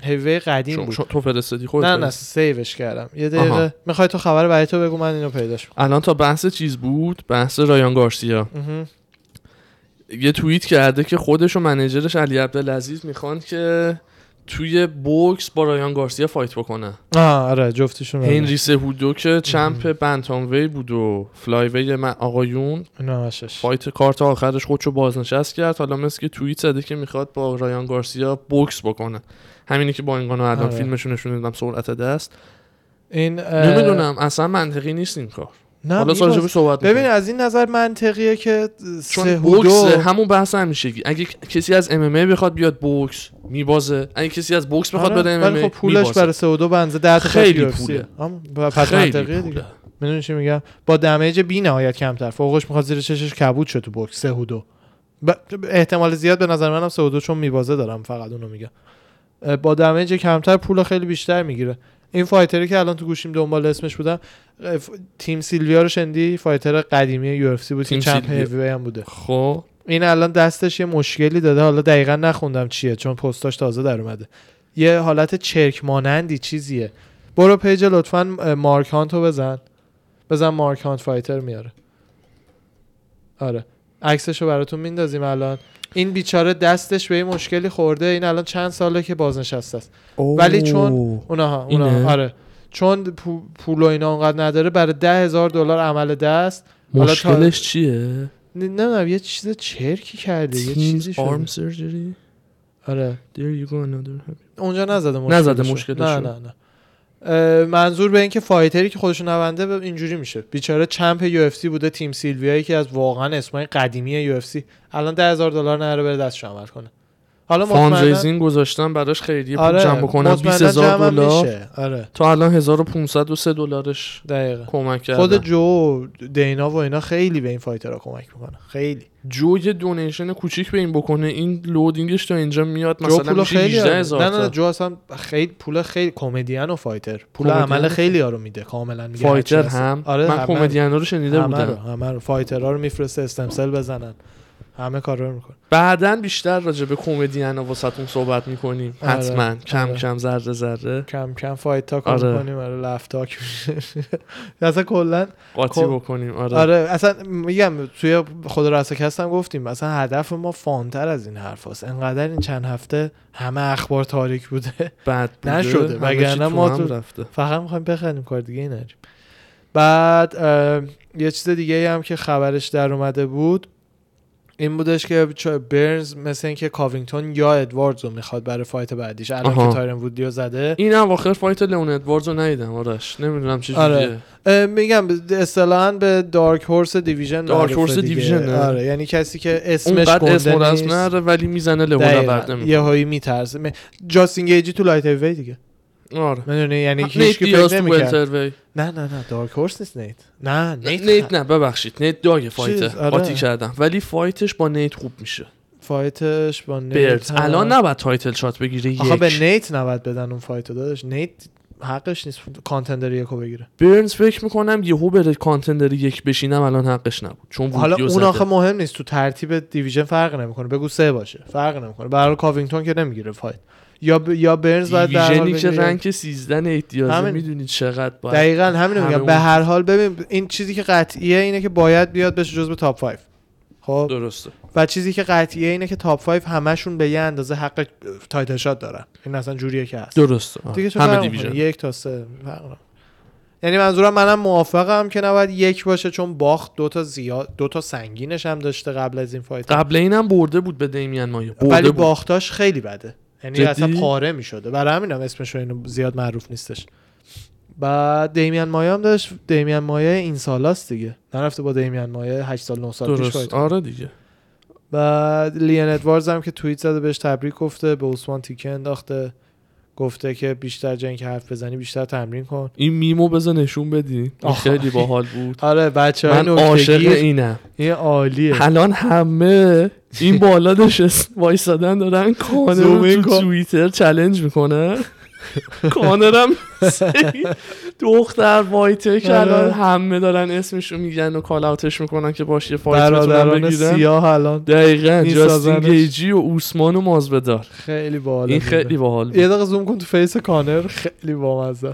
هیوی قدیم بود. تو فرستادی خودت؟ نه سیوش کردم. یه دقیقه میخوای تو خبر برای تو بگو من اینو پیداش میکنم. الان تا بحث چیز بود، بحث رایان گارسیا، یه توییت کرده که خودش و منیجرش علی عبدالعزیز میخوان که توی بوکس با رایان گارسیا فایت بکنه. آره جفتشون. هنری سهودو که چمپ بنتام وی بود و فلای وی آقایون، فایت کارت آخرش خودشو بازنشست کرد. حالا مثل که توییت زده که میخواد با رایان گارسیا بوکس بکنه، همینی که با این قانون الان فیلمشون نشون دادم سرعت دست. این نمیدونم اصلا منطقی نیست این کار. حالا سارجو صحبت ببین از این نظر منطقیه که چون بوکس همون بحث همیشه، اگه کسی از ام ام ای بخواد بیاد بوکس میبازه، اگه کسی از بوکس بخواد بیاد ام ام ای میبازه. ولی خب پولش برای سعودو بنزه دهت خیلی پوله، پس منطقیه دیگه. میدونی چی میگم؟ با دمیج بی نهایت کمتر، فوقش میخواد زیر چشش کبود شد تو بوکس سعودو. احتمال زیاد به نظر منم سعودو چون میبازه دارم، فقط اونو میگم، با دمیج کمتر پول خیلی بیشتر میگیره. این فایتری که الان تو گوشیم دنبال اسمش بودم، تیم سیلویا رو شنیدی؟ فایتر قدیمی یو اف سی بود، تیم چمپ هیوی هم بوده. خب این الان دستش یه مشکلی داده، حالا دقیقاً نخوندم چیه چون پستاش تازه در اومده، یه حالت چرک مانندی چیزیه. برو پیج لطفاً مارک هانتو بزن مارک هانت فایتر میاره. آره عکسشو براتون میندازیم. الان این بیچاره دستش به این مشکلی خورده، این الان چند ساله که بازنشسته است، ولی چون اونها آره چون پول و اینا اونقدر نداره، برای $10,000 عمل دست. مشکلش چیه؟ نمیدونم یه چیز چرکی کرده، یه چیزی شده. آرم سرجری؟ آره اونجا نزده مشکلش. نه منظور به این که فایتری که خودشون نونده اینجوری میشه. بیچاره چمپ یو اف سی بوده، تیم سیلویایی که از واقعا اسمای قدیمی یو اف سی، الان $10,000 نره بره دستش عمل کنه. حالا فاندریزینگ گذاشتن براش خیریه، پول جمع کنه $20,000 میشه. آره تا الان $1,503 دقیقاً کمک کرده. خود جو دینا و اینا خیلی به این فایترها کمک میکنه. خیلی جو یه دونیشن کوچیک به این بکنه، این لودینگش تا اینجا میاد مثلا میشه 18,000. نه جو اصلا خیلی پول، خیلی کمدین و فایتر پول عمل خیلی ها رو میده، کاملا میگه فایتر هم. آره من کمدینا رو شنیده بودم، همه فایترها رو میفرسته استمسل بزنن، همه کار رو میکنه. بعدن بیشتر راجع به کمدین ها واسهتون صحبت میکنیم حتما. آره. کم ذره کم فایت تاک میکنیم. آره لفت تاک اصلا کلا قاطی بکنیم. آره اصلا میگم توی خود راستکست هم گفتیم اصلا هدف ما فانتر از این حرفاست، انقدر این چند هفته همه اخبار تاریک بوده بد بوده نشده، وگرنه ما تو فقط میخوایم بخندیم، کار دیگه ای نداریم. بعد یه چیز دیگه هم که خبرش در اومده بود این بودش که برنز مثل این که کاوینگتون یا ادواردز رو میخواد برای فایت بعدیش، الان که تایرن وودلی رو زده. این هم آخر فایت لئون ادواردز رو ندیدم. آرش نمیدونم چه جوریه. آره. میگم اصطلاحاً به دارک هورس دیویژن، دارک هورس دیویژن. آره یعنی کسی که اسمش گنده نیست نره ولی میزنه لئون برده میکنه، یهویی میترسه. جاستین گیجی تو لایت هیوی دیگه. آره میدونی یعنی هیچ کی فکر نمی‌کنه. نه دارک هورس نیست نیت. نیت نه ببخشید، نیت داگ فایتر قاطی کردم، ولی فایتش با نیت خوب میشه. فایتش با نیت الان نباید تایتل شات بگیره، آخه به نیت نباید بدن اون فایتو داداش، نیت حقش نیست کانتندر یکو بگیره. برنز فکر میکنم یهو بره کانتندر یک بشینم، الان حقش نبود چون حالا اون آخه مهم نیست، تو ترتیب دیویژن فرق نمیکنه، بگو سه باشه فرق نمیکنه. برای کاوینگتون که نمیگیره فایت، یا برنز باید در حال که رنگ 13 احتیازه، میدونید چقدر باید دقیقاً همین میگم. به هر حال ببین این چیزی که قطعیه اینه که باید بیاد بشه جزو تاپ 5. خب درسته. و چیزی که قطعیه اینه که تاپ 5 همشون به یه اندازه حق تایتل شات دارن، این اصلا جوریه که هست. درسته دیگه همه دیویژن 1-3 فرق. یعنی منظورم منم موافقم که نباید یک باشه، چون باخت دو تا سنگینش هم داشته قبل از این فایت. قبل اینم برده بود به دیمین مایا، ولی باختاش خیلی بده، یعنی اصلا پاره میشده. برای همینم اسمش اینو زیاد معروف نیستش. بعد دیمین مایه هم داشت، دیمین مایه این سالاست دیگه، نرفته با دیمین مایه 8 سال 9 سال پیش فایت. آره دیگه. بعد لین ادواردز هم که توییت زده بهش تبریک گفته، به عثمان تیکه انداخته، گفته که بیشتر جنگ حرف بزنی بیشتر تمرین کن. این میمو بزن نشون بدی، خیلی باحال بود. آره بچه‌ها، من عاشق اینم، این عالیه. الان همه این بالا نشست وایسادن دارن کانر تو توییتر چالش میکنه. کانرم دختر وایته که الان همه دارن اسمشو میگن و کال اوتش میکنن که باشه فایت بتونن بگیرن. سیاه الان دقیقاً جاستین گیجی و عثمان و مازبدار. خیلی باحال، این خیلی باحال. یه دقیقه زوم کن تو فیس کانر، خیلی بامزه.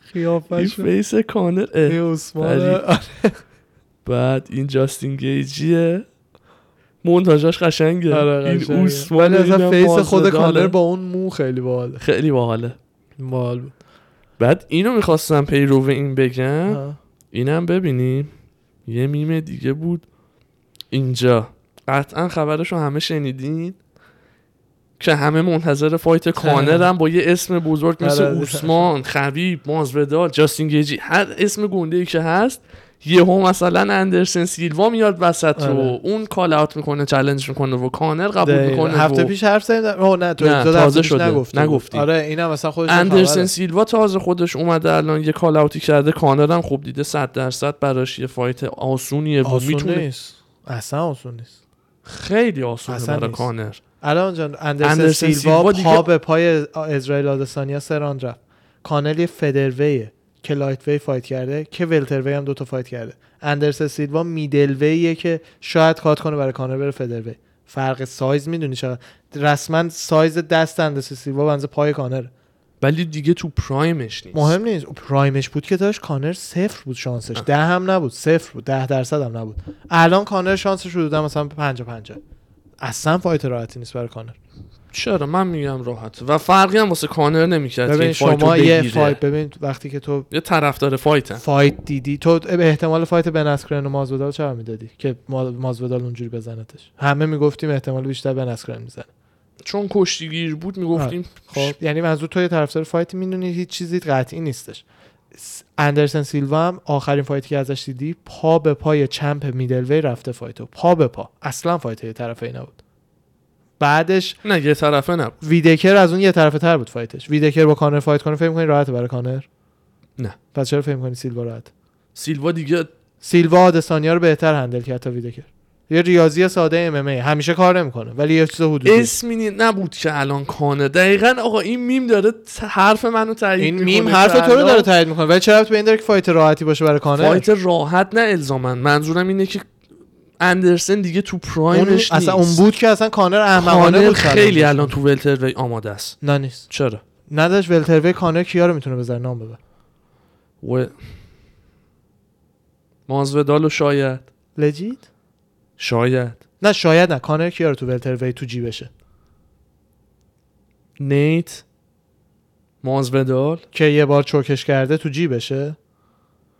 خیافش فیس کانر عثمان. بعد این جاستین گیجیه، مونتاژش قشنگه. آره این عثمان اصلا فیس خود کانر با اون مو خیلی باحاله، خیلی باحاله، باحال بود. بعد اینو می‌خواستم پیرو این بگم، اینم ببینیم. یه میم دیگه بود اینجا، قطعا خبرشو همه شنیدین که همه منتظر فایت کانرم با یه اسم بزرگ مثل عثمان، خبیب، مازودال، جاستین گیجی، هر اسم گنده‌ای که هست. یهو مثلا اندرسن سیلوا میاد وسط رو، اون کال اوت میکنه، چالش میکنه و کانر قبول میکنه. هفته پیش حرف زدیم نه تازه شده نگفتی. آره اینا مثلا خودش اندرسن سیلوا تازه خودش اومده الان یه کال اوتی کرده، کانر هم خوب دیده 100% براش یه فایت آسونیه و میتونه. اصلا آسون نیست، خیلی آسونه برای کانر. الان جان اندرسن سیلوا پا به پای اسرائیل آدسانیا سران رفت. کانر یه فدرویه که لایت وی فایت کرده، که ولتر وی هم دوتا فایت کرده. اندرسن سیلوا میدل ویه که شاید کات کنه برای کانر بره فدر وی. فرق سایز میدونی چقدر؟ رسما سایز دست اندرسن سیلوا بنز پای کانر، ولی دیگه تو پرایمش نیست. مهم نیست، پرایمش بود که داشت کانر 0 بود شانسش، 10 هم نبود، 0 بود، 10% هم نبود. الان کانر شانسش رو دادم مثلا 50-50. اصلا فایت راحتی نیست برای کانر. چرا؟ من میگم راحت و فرقی هم واسه کانر نمی‌کرد که شما بگیره. یه فایت ببین، وقتی که تو یه طرفدار فایت هم فایت دیدی، تو احتمال فایت بن اسکرن و مازودال چرا میدادی که مازودال اونجوری بزنتش؟ همه میگفتیم احتمال بیشتر بن اسکرن میزنه چون کشتیگیر بود، میگفتیم. خب یعنی منظور تو یه طرفدار فایت میدونی هیچ چیزی قطعی نیستش. اندرسن سیلوا هم آخرین فایتی که ازش دیدی پا به پای چمپ میدلوی رفته فایتو، پا به پا، اصلا فایت یه طرفه نبود. بعدش نه یه طرفه نبود، ویدکر از اون یه طرفه تر بود فایتش. ویدکر با کانر فایت کنه فکر می‌کنی راحت برای کانر؟ نه. پس چرا فکر می‌کنی سیلوا راحت؟ سیلوا دیگه، سیلوا آدسانیا رو بهتر هندل کرد تا ویدکر. یه ریاضی ساده ام ام ای همیشه کار نمی‌کنه، ولی یه چیز حدودی اسمی نبود که الان کانر دقیقاً. آقا این میم داره حرف منو تایید می‌کنه، این میم حرف تو رو داره تایید می‌کنه، ولی چرا به این داره که فایت راحتی باشه برای کانر؟ فایت راحت نه الزاماً، منظورم اینه که اندرسن دیگه تو پرایمش نیست. اصلا اون بود که اصلا کانر احمقانه بود. خیلی الان تو ولتروی آماده است. نه نیست. چرا؟ نداش ولتروی کانر کیا رو میتونه بزنه نام ببر؟ و مازودالو شاید. لجیت؟ شاید. نه شاید نه، کانر کیا رو تو ولتروی تو جی بشه؟ نیت مازودال که یه بار چوکش کرده تو جی بشه؟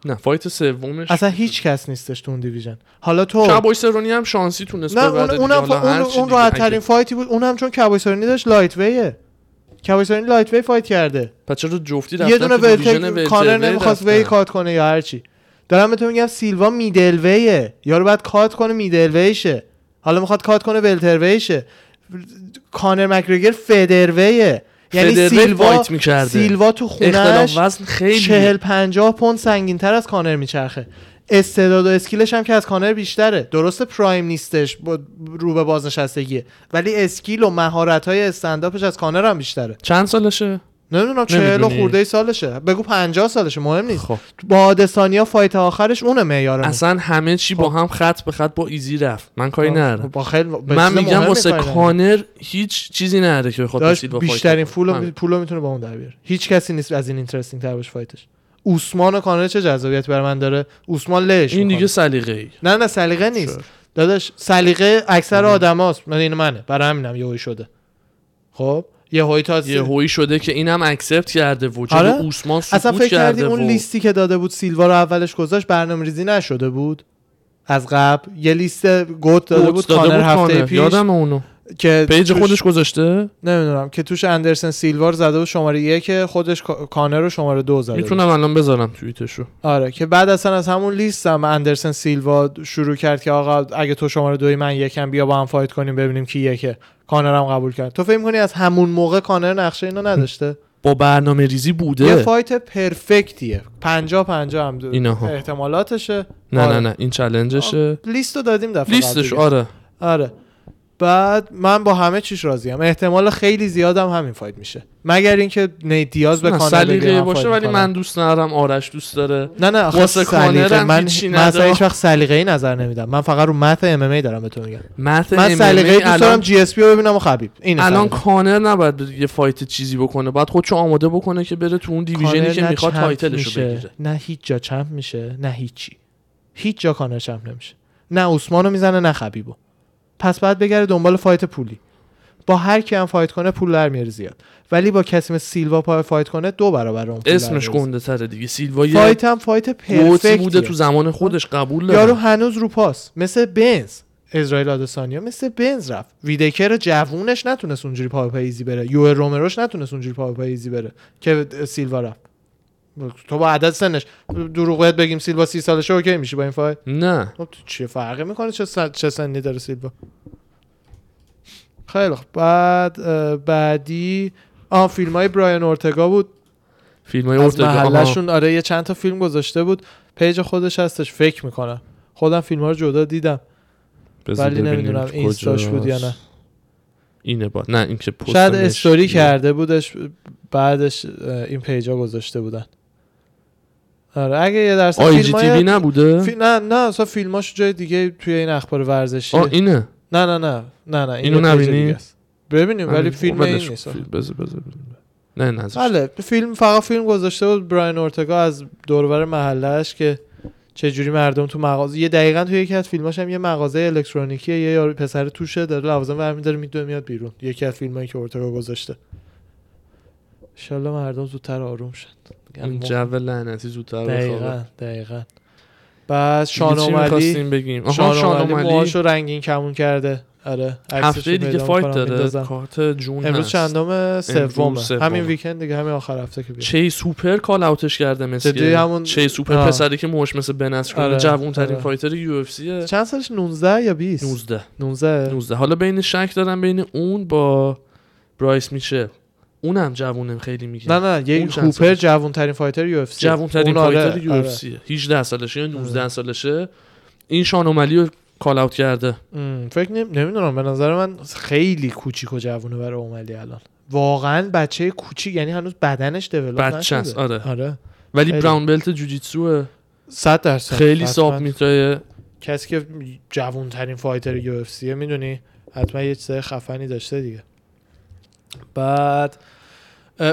نه فایت سومش اصلا هیچ کس نیستش تو اون دیویژن. حالا تو کابوی سرونی هم شانسی تونست ببره. نه اون راحت ترین فایتی بود، اونم چون کابوی سرونی داشت لایت ویه، کابوی سرونی لایت وی فایت کرده. پس چرا جفتی رفتن؟ یه دونه ویت کانر نمیخواست وی کات کنه یا هر چی. دارم بهتون میگم سیلوا میدل ویه، یارو بعد کات کنه میدل ویشه، حالا میخواد کات کنه ولتر ویشه. کانر مک‌گرگر فدر ویه، یعنی سیلوا تو خونهش 40-50 پوند سنگین‌تر از کانر میچرخه. استعداد و اسکیلش هم که از کانر بیشتره. درسته پرایم نیستش، رو به بازنشستگیه، ولی اسکیل و مهارت‌های استنداپش از کانر هم بیشتره. چند سالشه؟ نمیدونم، 40 و خورده سالشه، بگو 50 سالشه، مهم نیست. خب. با آدسانیا فایت آخرش اونه معیارم. اصلا همه چی با هم خط به خط با ایزی رفت. من کاری ندارم. من میگم واسه کانر هیچ چیزی نداره که بخواد بسید با فایت. بیشترین پولو میتونه با اون در بیاره. هیچ کسی نیست از این اینترستینگ تر باشه فایتش. عثمان و کانر چه جذابیت برای من داره؟ عثمان لهش این دیگه سلیقه‌ای. نه سلیقه نیست. شور. داداش سلیقه اکثر آدماست. منه. برای همینم یهو شده. خب یه هوی شده که اینم اکسپت کرده وجود عثمان سقوط کرده. اصلا فکر کردی اون لیستی که داده بود سیلوا رو اولش گذاشت برنامه‌ریزی نشده بود از قبل؟ یه لیست گوت داده بود کانر هفته پیش، یادم اونو که پیج خودش گذاشته نمیدونم که توش اندرسن سیلوا رو زده و شماره 1 خودش کانر رو شماره 2 زده. میتونم الان بذارم توییتشو. آره که بعد اصلا از همون لیستم اندرسن سیلوا شروع کرد که آقا اگه تو شماره 2 من یکم بیا با هم فایت کنیم ببینیم کی یکه. کانر هم قبول کرد. تو فکر می‌کنی از همون موقع کانر نقشه اینو نداشته؟ با برنامه ریزی بوده. یه فایت پرفکتیه. 50-50 هم احتمالاتشه. نه این چالنجشه. لیستو دادیم دفعه لیستش. آره. بعد من با همه چیش راضیم. احتمال خیلی زیادم همین فایت میشه. مگر اینکه نیت دیاز به کانر سلیقه باشه، ولی من دوست ندارم، آرش دوست داره. نه واسه کانر من اصلا هیچ وقت سلیقه‌ای نظر نمیدم. من فقط رو مت ام ام ای دارم به تو میگم. من سلیقه‌ای دوست دارم جی اس پی رو ببینم و خبیب. این الان کانر نباید یه فایت چیزی بکنه. باید خودشو آماده بکنه که بره تو اون دیویژنی که میخواد تایتلشو بگیره. نه هیچ جا چمپ میشه، نه هیچی. هیچ جا کانر چمپ نمیشه. نه عثمانو میزنه، نه خبیبو. پس بعد بگره دنبال فایت پولی. با هر کی هم فایت کنه پول در میاره زیاد، ولی با کسی مثل سیلوا پای فایت کنه 2 برابر اون پول. اسمش گنده تره دیگه. سیلوا فایت هم فایت پرفکت بوده تو زمان خودش، قبول داره. یارو هنوز رو پاس مثل بنز، اسرائیل آدسانیا مثل بنز رفت. ویدکر جوونش نتونست اونجوری پای پاییزی بره. یو رومروش نتونست اونجوری پای پاییزی بره که سیلوا رفت. تو با عدد سنش دروغت بگیم سیلوا 30 سالشه اوکی میشه با این فایت؟ نه. خب چه فرقی میکنه چه سنی داره سیلوا؟ خیلی خوب. بعدی فیلمای برایان اورتگا بود. فیلمای اورتگا محلشون. آره یه چند تا فیلم گذاشته بود. پیج خودش هستش فکر میکنم. خودم فیلم‌ها رو جدا دیدم. ولی نمیدونم اینستاش بود یا نه. اینه با نه این که پست شاید استوری کرده بودش، بعدش این پیجا گذاشته بودن. آره اگه یه درصد آی جی تی وی نبوده. نه اصلا فیلماش جای دیگه توی این اخبار ورزشی. اینه. نه اینو نبینی ببینیم، ولی فیلم این نیست. بذار نه بله فیلم، فقط فیلم گذاشته بود برایان اورتگا از دورور محله‌اش که چجوری مردم تو مغازه. یه دقیقاً توی یکی از فیلماش هم یه مغازه الکترونیکیه، یه پسر توشه داره لوازم برمی داره میاد بیرون. یکی از فیلمایی که اورتگا گذاشته. انشالله مردم زودتر آروم شد. این جو لعنتی زودتر بخوابه. دقیقاً. بعد شان اومدی موهاشو رنگین کمون کرده. آره هفته دیگه فایت داره. کارت جون امروز چندم؟ سومه. همین ویکند دیگه، همین آخر هفته که بیاد. چه سوپر کال اوتش کرده مسکه. همون... چه سوپر پسری که موهاش مثل بنس شده. آره. جوون ترین فایتر یو اف سیه. چند سالش؟ 19 یا 20؟ 19. حالا بین شک دارم بین اون با برایس میچل. اونم جوونه خیلی میگه. نه یه کوپر جوونترین فایتر یو اف سی. جوونترین فایتر یو اف سی 18 سالشه یا 19 سالشه. این شان اومالی رو کال اوت کرده. فکر نمیدونم، به نظر من خیلی کوچیک و جوونه برای اومالی الان. واقعا بچه کوچیک، یعنی هنوز بدنش دیولپ نشده. بچه‌س. آره. ولی براون بلت جوجیتسو 100%. خیلی صاحب میتره. کسی که جوونترین فایتر یو اف سی میدونی حتما یه چیز خفنی داشته دیگه. بعد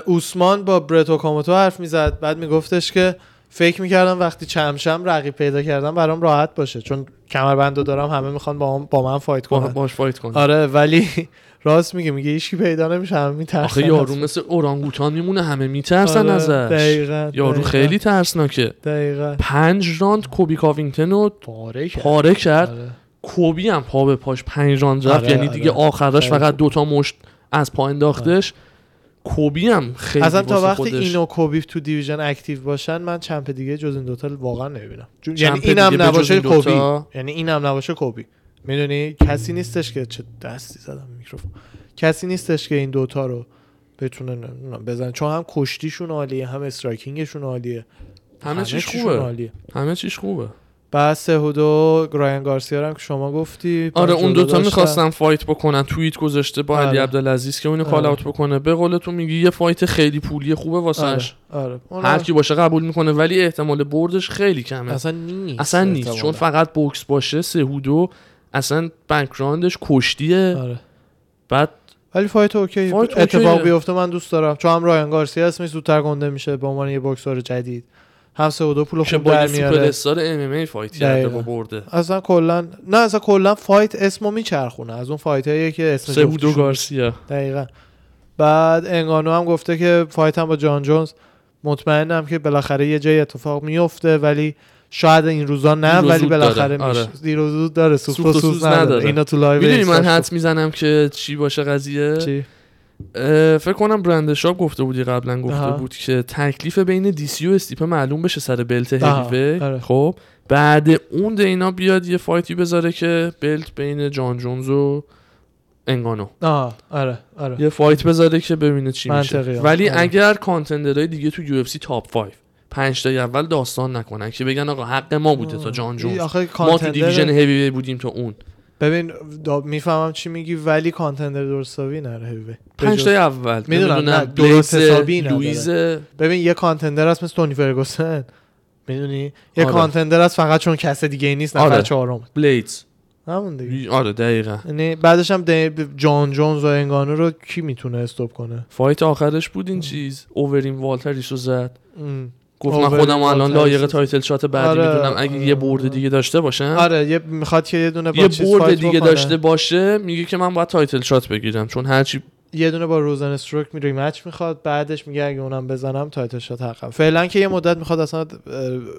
عثمان با برتو کاموتو حرف میزد، بعد میگفتش که فکر میکردم وقتی چمشم رقیب پیدا کردم برام راحت باشه، چون کمربندو دارم، همه میخوان با من فایت کنن. باش فایت کنن. آره ولی راست میگه هیچکی پیدا نمیشه، همه میترسن. آخه یارو مثل اورانگوتان میمونه، همه میترسن ازش. دقیقاً. یارو خیلی ترسناکه. دقیقاً. 5 راند کوبی کاوینگتن رو پاره کرد. کوبی هم پا به پاش 5 راند رفت، یعنی دیگه آخرش فقط 2 تا مشت از پا انداختش. کوبی هم خیلی اصلا تا وقتی اینو کوبی تو دیویژن اکتیو باشن من چمپ دیگه جز این دوتا واقعا نمیبینم. یعنی اینم نباشه کوبی، میدونی کسی نیستش که چه دستی زدم میکروفون، کسی نیستش که این دوتا رو بتونه بزن، چون هم کشتیشون عالیه، هم استرایکینگشون عالیه، همه چیش خوبه. بعد سهودو رایان گارسیا هم که شما گفتی. آره اون دوتا میخواستن فایت بکنن، توییت گذاشته با علی عبدالعزیز که اونو کال اوت بکنه. به قول تو میگی یه فایت خیلی پولی خوبه واسش. آره. هر کی باشه قبول میکنه، ولی احتمال بردش خیلی کمه. اصلا نیست. چون فقط بوکس باشه سهودو، اصلا بک‌گراندش کشتیه. آره. بعد ولی فایت اوکی اتفاق بیفته من دوست دارم، چون هم رایان گارسیا اسمش زودتر گنده میشه به عنوان یه بوکسور جدید، هم سعودو پول خوب در میاره. سوپر استار ام ام ای فایت کرده و برده. اصلا کلا فایت اسمو میچرخونه. از اون فایتایی که اسمش سعودو گارسیا. دقیقاً. بعد انگانو هم گفته که فایت هم با جان جونز مطمئنم که بالاخره یه جای اتفاق میفته، ولی شاید این روزا نه، ولی بالاخره میشه. دیر و زود داره، سوخت و سوز نداره. اینا تو لایو میدونی من حدس میزنم که چی باشه قضیه. چی؟ فکر کنم برند شاپ گفته بودی قبلا، گفته بود که تکلیف بین دی سی و استیپه معلوم بشه سر بلت هیوی. خب بعد اون دینا بیاد یه فایتی بذاره که بلت بین جان جونز و انگانو. آره یه فایت بذاره که ببینه چی منطقی میشه. ولی اگر کانتندرهای دیگه تو یو اف سی تاپ 5 تا اول داستان نکنن که بگن آقا حق ما بوده تا جان جونز، ما تو دیویژن هیوی بودیم تا اون. ببین میفهمم چی میگی، ولی کانتندر درستابی نره هیوی 5 تا اول میدونم درست حسابی نداره. ببین یه کانتندر هست مثل تونی فرگوسن، میدونی یه کانتندر هست فقط چون کس دیگه نیست نفر چهارم بلیدز همون دیگه. آره دقیقاً. یعنی بعدش هم جان جونز و انگانو رو کی میتونه استاپ کنه؟ فایت آخرش بود این چیز، اوورین والتریشو زد. گفت من خودم الان لایق تایتل شات بعدی میدونم. اگه یه برد دیگه داشته باشه، آره یه میخواد که یه دونه با چیز فایت دیگه بکنه. داشته باشه میگه که من باید تایتل شات بگیرم، چون هرچی یه دونه با روزن استروک میره میچ میخواد. بعدش میگه اگه اونم بزنم تایتل شات حقم. فعلا که یه مدت میخواد اصلا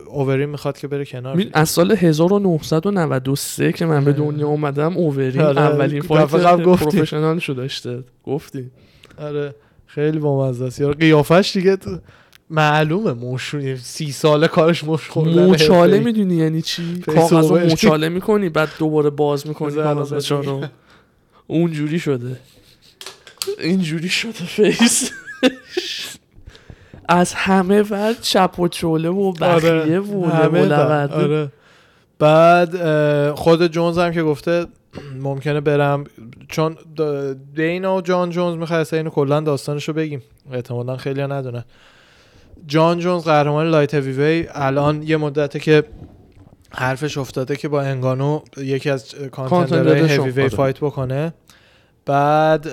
اوورین میخواد که بره کنار. از سال 1993 که من به دنیا اومدم اوورین اولین فایت پروفشنال شو داشته. گفتی آره خیلی بامزه است یار. قیافش دیگه معلومه موشون 30 ساله کارش موش خوردن. موچاله میدونی یعنی چی؟ کاغذو موچاله میکنی بعد دوباره باز میکنی کاغذشونو. اونجوری شده، اینجوری شده فیس. از همه بعد چپ و چوله و بخیه و همه. بعد خود جونز هم که گفته ممکنه برم، چون دینا و جان جونز میخواد اینو کلا داستانشو بگیم، احتمالاً خیلی‌ها ندونن. جان جونز قهرمان لایت هیوی الان یه مدته که حرفش افتاده که با انگانو یکی از کانتندرهای هیوی فایت بکنه. بعد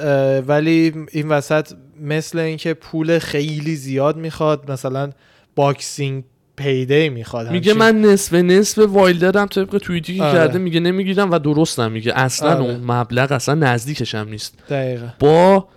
ولی این وسط مثل اینکه پول خیلی زیاد میخواد، مثلا باکسینگ پیدی میخواد. میگه من نصف وایلدرم طبق توییتی که کرده. میگه نمیگیرم و درستم. میگه اصلا اون مبلغ اصلا نزدیکش هم نیست دقیقا با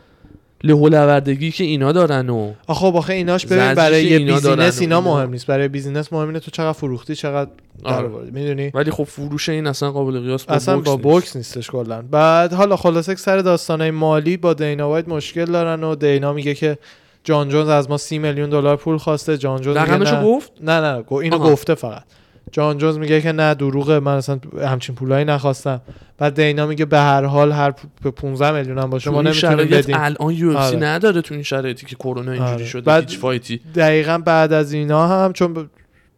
لهولوردگی که اینا دارن. و آخه ایناش ببین برای یه بیزینس اینا مهم نیست. برای بیزینس مهم اینه تو چقدر فروختی، چقدر درآوردی، میدونی. ولی خب فروش این اصلا قابل قیاس با اصلا با بوکس نیستش کلا. بعد حالا خلاصه سر داستانای مالی با دینا وایت مشکل دارن و دینا میگه که جان جونز از ما $30 میلیون پول خواسته. جان جونز رقمشو گفت؟ نه اینو گفته فقط. جان جونز میگه که نه دروغه، من اصلا همچین پولایی نخواستم. بعد دینا میگه به هر حال هر 15 میلیون هم باشه ما نمیتونیم بدیم. الان یو اف سی نداره تو این شرایطی که کرونا اینجوری شده هیچ فایتی. دقیقاً بعد از اینا هم چون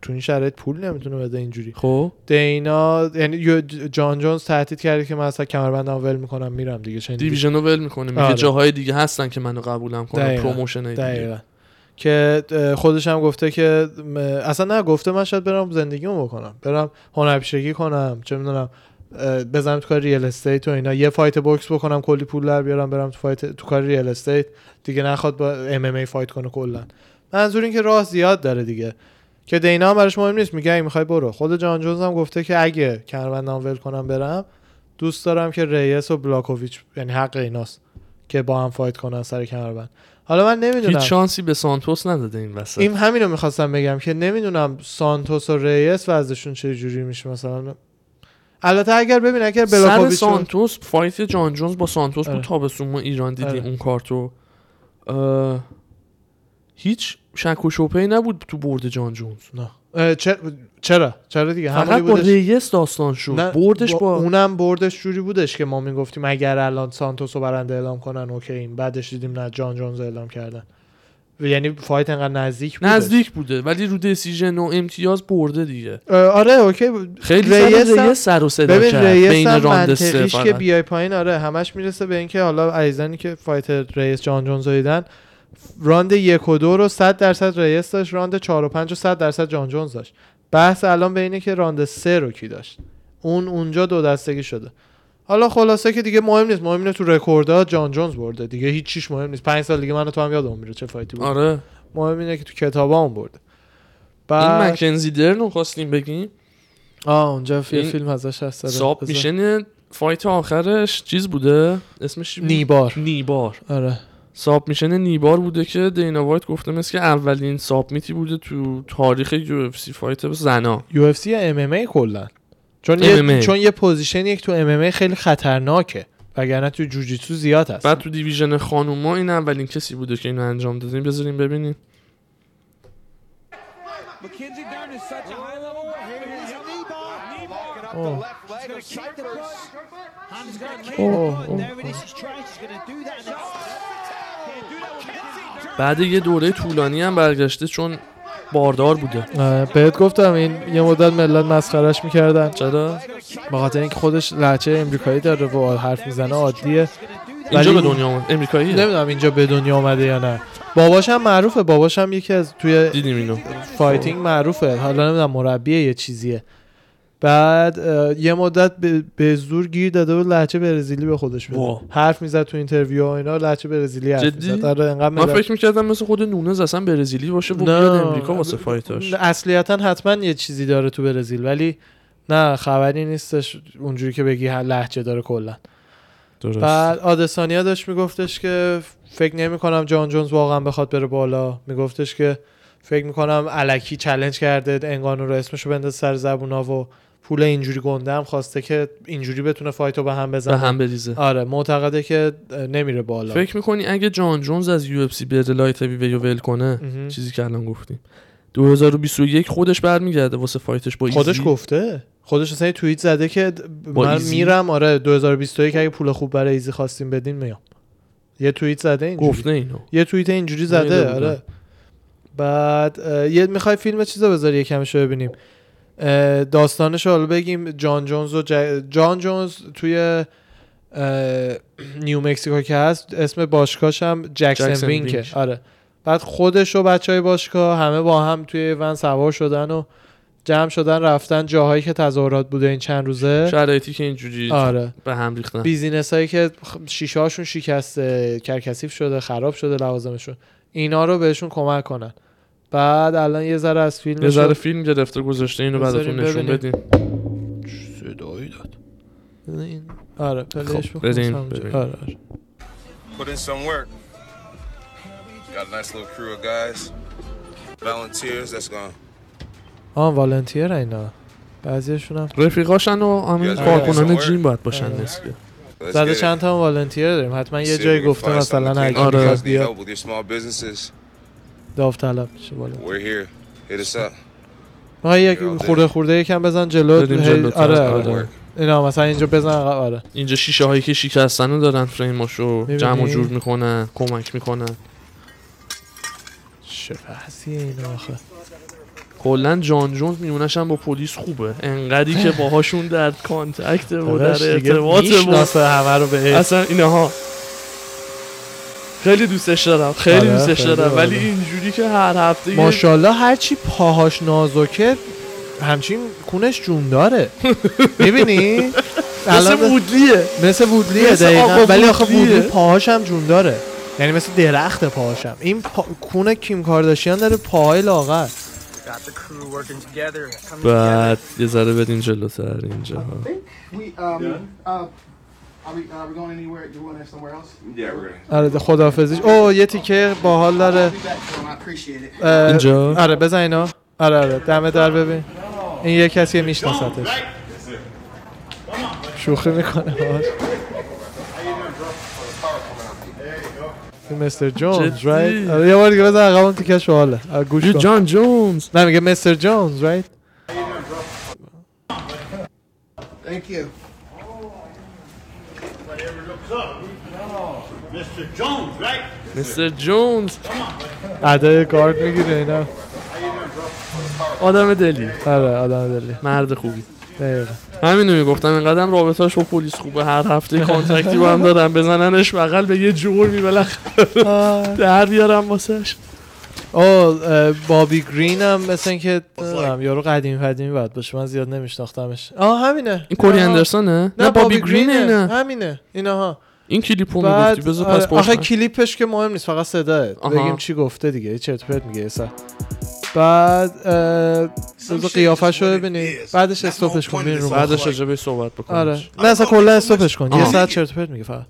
تو این شرایط پول نمیتونه بده اینجوری. خب دینا یعنی جان جونز تهدید کرده که من اصلا کمربندمو ول میکنم میرم دیگه، چنین دیویژنو ول میکنه. میگه جاهای دیگه هستن که منو قبولم کنن، پروموشنای دیگه. که خودش هم گفته که اصلا نه، گفته من شاید برم زندگیمو بکنم، برم هنرپیشگی کنم، چه میدونم بزنم تو کار ریل استیت و اینا، یه فایت بوکس بکنم کلی پول در بیارم، برم تو فایت تو کار ریل استیت دیگه، نخواد با ام ام ای فایت کنه کلا. منظور این که راه زیاد داره دیگه، که دینا هم براش مهم نیست، میگه اگه میخوای برو. خود جان جونز هم گفته که اگه کمربندم ول کنم برم، دوست دارم که ریس و بلاکوویچ یعنی حق ایناست که با هم فایت کنن سر کمربند. حالا من نمیدونم، هیچ شانسی به سانتوس نداده این وسط. این همینو میخواستم بگم که نمیدونم سانتوس و ریس وضعشون چه جوری میشه مثلا. البته اگر ببین اگر بلاکوویچ سر سانتوس فایت جان جونز با سانتوس بود تابستون ما ایران دیدیم اون کارتو، هیچ شک و شبهه‌ای نبود تو برد جان جونز. نه چرا دیگه فقط با ریس داستان شد. بردش با اونم بردش جوری بودش که ما میگفتیم اگر الان سانتوسو برنده اعلام کنن اوکی. بعدش دیدیم نه، جان جونز اعلام کردن، یعنی فایت انقدر نزدیک بوده ولی رو دسیژن و امتیاز برده دیگه. آره اوکی. خیلی ریس سر و صدا کرد بین راند سه که بیای پایین. آره همش میرسه به اینکه حالا عزیزانی که فایت ریس جان جونز دیدن، راند 1 و 2 رو 100% ریس داشت، راند 4 و 5 رو 100% جان جونز داشت. بحث الان به اینه که راند 3 رو کی داشت. اونجا دو دستگی شده. حالا خلاصه که دیگه مهم نیست، مهم اینه تو رکوردها جان جونز برده دیگه، هیچ چیش مهم نیست. 5 سال دیگه من و تو هم یادمون میره چه فایتی بود. آره مهم اینه که تو کتابامون برده. این مکنزی درنو خواستیم بگیم. اونجا فیلم ازش هست. ساب میشن فایت آخرش چیز بوده، اسمش نیبار. آره سابمیشن نیبار بوده که دینا وایت گفته مثل که اولین سابمیتی بوده تو تاریخ UFC فایت زنا، UFC یا MMA کلا، چون یه پوزیشن یک تو MMA خیلی خطرناکه وگرنه تو جوجیتسو زیاد هست. بعد تو دیویژن خانوما این اولین کسی بوده که اینو انجام داده. بذاریم ببینیم. بعد یه دوره طولانی هم برگشته چون باردار بوده. بهت گفتم این یه مدت ملت مسخرهش میکردن. چرا؟ به خاطر اینکه خودش لهجه امریکایی داره و حرف میزنه عادیه. اینجا به دنیا اومده امریکاییه. نمیدونم اینجا به دنیا اومده یا نه. باباش هم معروفه، باباش هم یکی از توی دیدیم اینو فایتینگ معروفه. حالا نمیدونم مربیه یه چیزیه. بعد یه مدت به زور گیر داده و لهجه برزیلی به خودش بده. حرف میزد تو اینترویو ها اینا لهجه برزیلی حرف میزد. آره انقدر من فکر می‌کردم مثل خود نونز اصلا برزیلی باشه و بیاد امریکا واسه فایتاش. اصالتا حتما یه چیزی داره تو برزیل ولی نه خبری نیستش اونجوری که بگی لهجه داره کلا. درست. بعد آدسانیا داشت میگفتش که فکر نمی‌کنم جان جونز واقعا بخواد بره بالا. میگفتش که فکر می‌کنم الکی چالش کرده انگانو رو اسمشو بندازه سر زبونا و پول اینجوری گندم خواسته که اینجوری بتونه فایتو به هم بزنه، به هم بریزه. آره معتقده که نمیره بالا. فکر میکنی اگه جان جونز از UFC بره لایت هیویو ول کنه چیزی که الان گفتیم 2021 خودش برمیگرده واسه فایتش با ایزی. خودش گفته، خودش اصلا توییت زده که من میرم. آره 2021 اگه پول خوب برای ایزی خواستیم بدین میام. یه توییت زده اینجوری گفته اینو. یه توییت اینجوری زده. آره بعد یه میخوای فیلم چیزا بذاری یکمشو ببینیم داستانش رو بگیم. جان جونز توی نیو مکزیکو که هست اسم باشگاهش هم جکسون وینکه. آره بعد خودش و بچهای باشگاه همه با هم توی ون سوار شدن و جمع شدن رفتن جاهایی که تظاهرات بوده این چند روزه، شرایطی که اینجوری آره. به هم ریختن، بیزینسایی که شیشه هاشون شکسته، کرکسیف شده، خراب شده لوازمشون، اینا رو بهشون کمک کنن. بعد الان یه ذره از فیلم گرفته گذاشته اینو براتون نشون بدیم. صدایی داد. ببین. آره پلیش بکن. آره. Put in some work. Got a nice little crew of guys. Volunteers that's gone. والنتیر اینا. بعضیشون هم رفیقاشن و همین کارکنان جیم باید باشن نسبه. زده چند تا والنتیر داریم. حتما یه جایی گفته مثلا اگه آره داوطلب میشه بالا. ما یکی خورده یکم بزن جلو. آره. اینا مثلا اینجا بزن. آره. اینجا شیشه هایی که شکستن رو دارن فریماشو جمع و جور میکنن، کمک میکنن. چه بحثیه اینا آخه. کلا جان جونز میونش هم با پلیس خوبه. انقدری که باهاشون در کانتکت و در ارتباط بود. اصلا اینها خیلی دوستش دارم ولی اینجوری که هر هفته ماشاءالله هرچی پاهاش نازکه همچین کونش جون داره. میبینی؟ مثل وودلیه دقیقاً. ولی آخه وودلی پاهاش هم جون داره، یعنی مثل درخت پاهاش هم. این کونه کیم کارداشیان داره، پاهای لاغر. بعد یه ذره بدین جلوتر اینجا. Are we going anywhere? You want us somewhere else? Yeah, we're going. آره خداحافظی. یه تیکه باحال داره. اینجا. آره بزن اینا. آره دم در ببین. این یه کسی میشناستش. شوخی میکنه باش. مستر جونز رایت. آره یه بار دیگه بزن عقبون تیکش باحاله. گوش کن. جان جونز. نه میگه مستر جونز رایت. Thank you. Mr. Jones عدای گارد میگیره اینا. آدم دلی مرد خوبی. همین رو میگفتم، اینقدر رابطه‌اش با پلیس خوبه، هر هفته کانتکتی با هم دارن، بزننش بغل به یه جور میبلخ در بیارم واسش. بابی گرین هم مثل این که یارو قدیمی باید باشه، من زیاد نمیشناختمش. همینه این کوری اندرسانه؟ نه بابی گرین اینه، همینه اینها. این کلیپو میگفتی بذار پس پشت. آخه کلیپش که مهم نیست، فقط صداه بگیم چی گفته دیگه، چرت و پرت میگه اصلا. بعد بذار قیافه‌شو ببینید، بعدش استوپش کن، بعدش راجع بهش صحبت بکنید. آره نه اصلا کلا استوپش کن، یه ساعت چرت و پرت میگه فقط.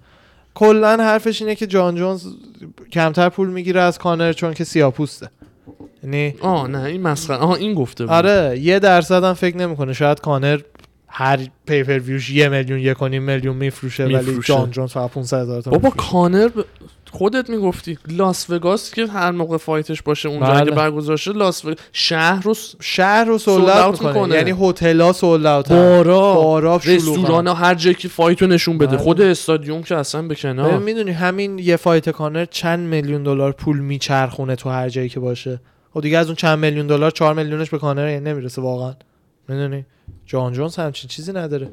کلا حرفش اینه که جان جونز کمتر پول میگیره از کانر چون که سیاه‌پوسته. یعنی نه این مسخره. این گفته بود. آره 1% هم فکر نمیکنه شاید کانر هر پیپر ویوش 1.1 میلیون میفروشه ولی جان جونز فقط 500,000 تومان. بابا کانر خودت میگفتی لاس وگاس که هر موقع فایتش باشه اونجا اگه برگزار شه لاس وگاس شهر رو سولد اوت میکنه. یعنی هتل‌ها سولد اوت، بارا، رستوران‌ها، هر جایی که فایتو نشون بده. خود استادیوم که اصلا به کنار. میدونی همین یه فایت کانر چند میلیون دلار پول میچرخونه تو هر جایی که باشه. خب دیگه از اون چند میلیون دلار 4 میلیونش به کانر نمیرسه واقعا. میدونی جان جونز همچین چیزی نداره.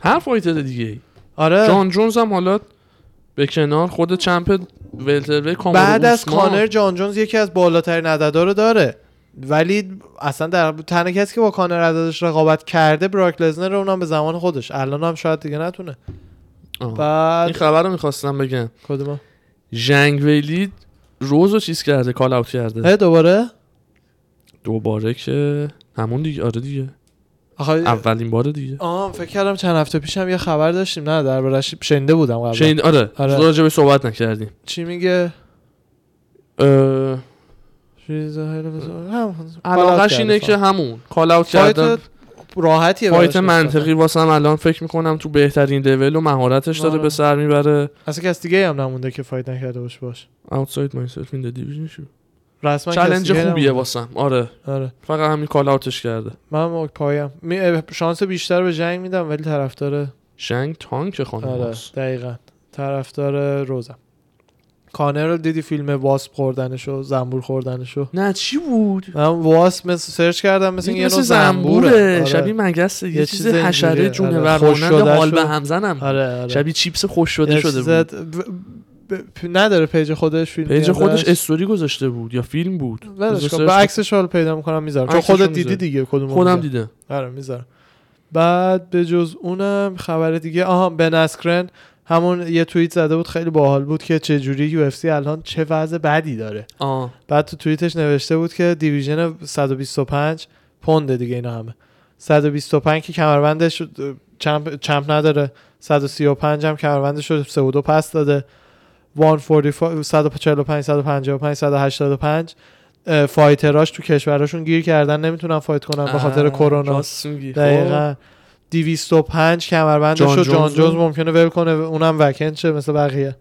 هر فایت دیگه. آره جان جونز هم حالا به کنار خود چمپ ولتروی کامرون بعد از کانر جان جونز یکی از بالاترین عددا رو داره ولی اصلا در تنها کسی که با کانر عددش رقابت کرده براک لزنر، اونم به زمان خودش. الان هم شاید دیگه نتونه. بعد این خبر رو میخواستم بگم کدومو ژانگویلی روزو چیز کرده کال اوت کرده دوباره که همون دیگه. آره دیگه اولین بار دیگه. فکر کردم چند هفته پیشم یه خبر داشتیم نه دربارش شنیده بودم قبلا. آره راجع به صحبت نکردیم. چی میگه؟ علاقش اینه که همون کال اوت کردن راحتیه. فایت منطقی واسه هم الان فکر میکنم تو بهترین لول و مهارتش داره به سر میبره. اصلا کس دیگه هم نمونده که فایت نکرده باشه. اوتساید مایسلف این دیویژن شو رسما چالش خوبیه واسم. آره فقط همین کال اوتش کرده. من پایم شانس بیشتر به جنگ میدم ولی طرفدار جنگ تانک خانم. آره دقیقاً طرفدار روزم. کانر رو دیدی فیلم واسپ خوردنشو زنبور خوردنشو؟ نه چی بود؟ من واسپ سرچ کردم مثل یه نوع زنبوره. شبیه مگس یه چیز حشره جونور مانند حال به همزنم. آره. شبیه چیپس خوش شده بود. نداره پیج خودش فیلم پیج خودش استوری گذاشته بود یا فیلم بود. با عکسش حال پیدا میکنم میذارم چون خودت دیدی دیگه. خودم دیدم. آره میذارم. بعد به جز اونم خبر دیگه بن اسکرن همون یه توییت زده بود خیلی باحال بود که چه جوری یو اف سی الان چه وضع بدی داره. بعد تو توییتش نوشته بود که دیویژن 125 پوند دیگه اینا همه 125 که کمربندش چمپ نداره، 135 هم کمربندش رو 3.2 پس داده، 145 145 155 185 فایتراش تو کشوراشون گیر کردن نمیتونن فایت کنن به خاطر کرونا. دقیقاً 205 کمربندشو جان جونز ممکنه ول کنه اونم وکنت شه مثل بقیه.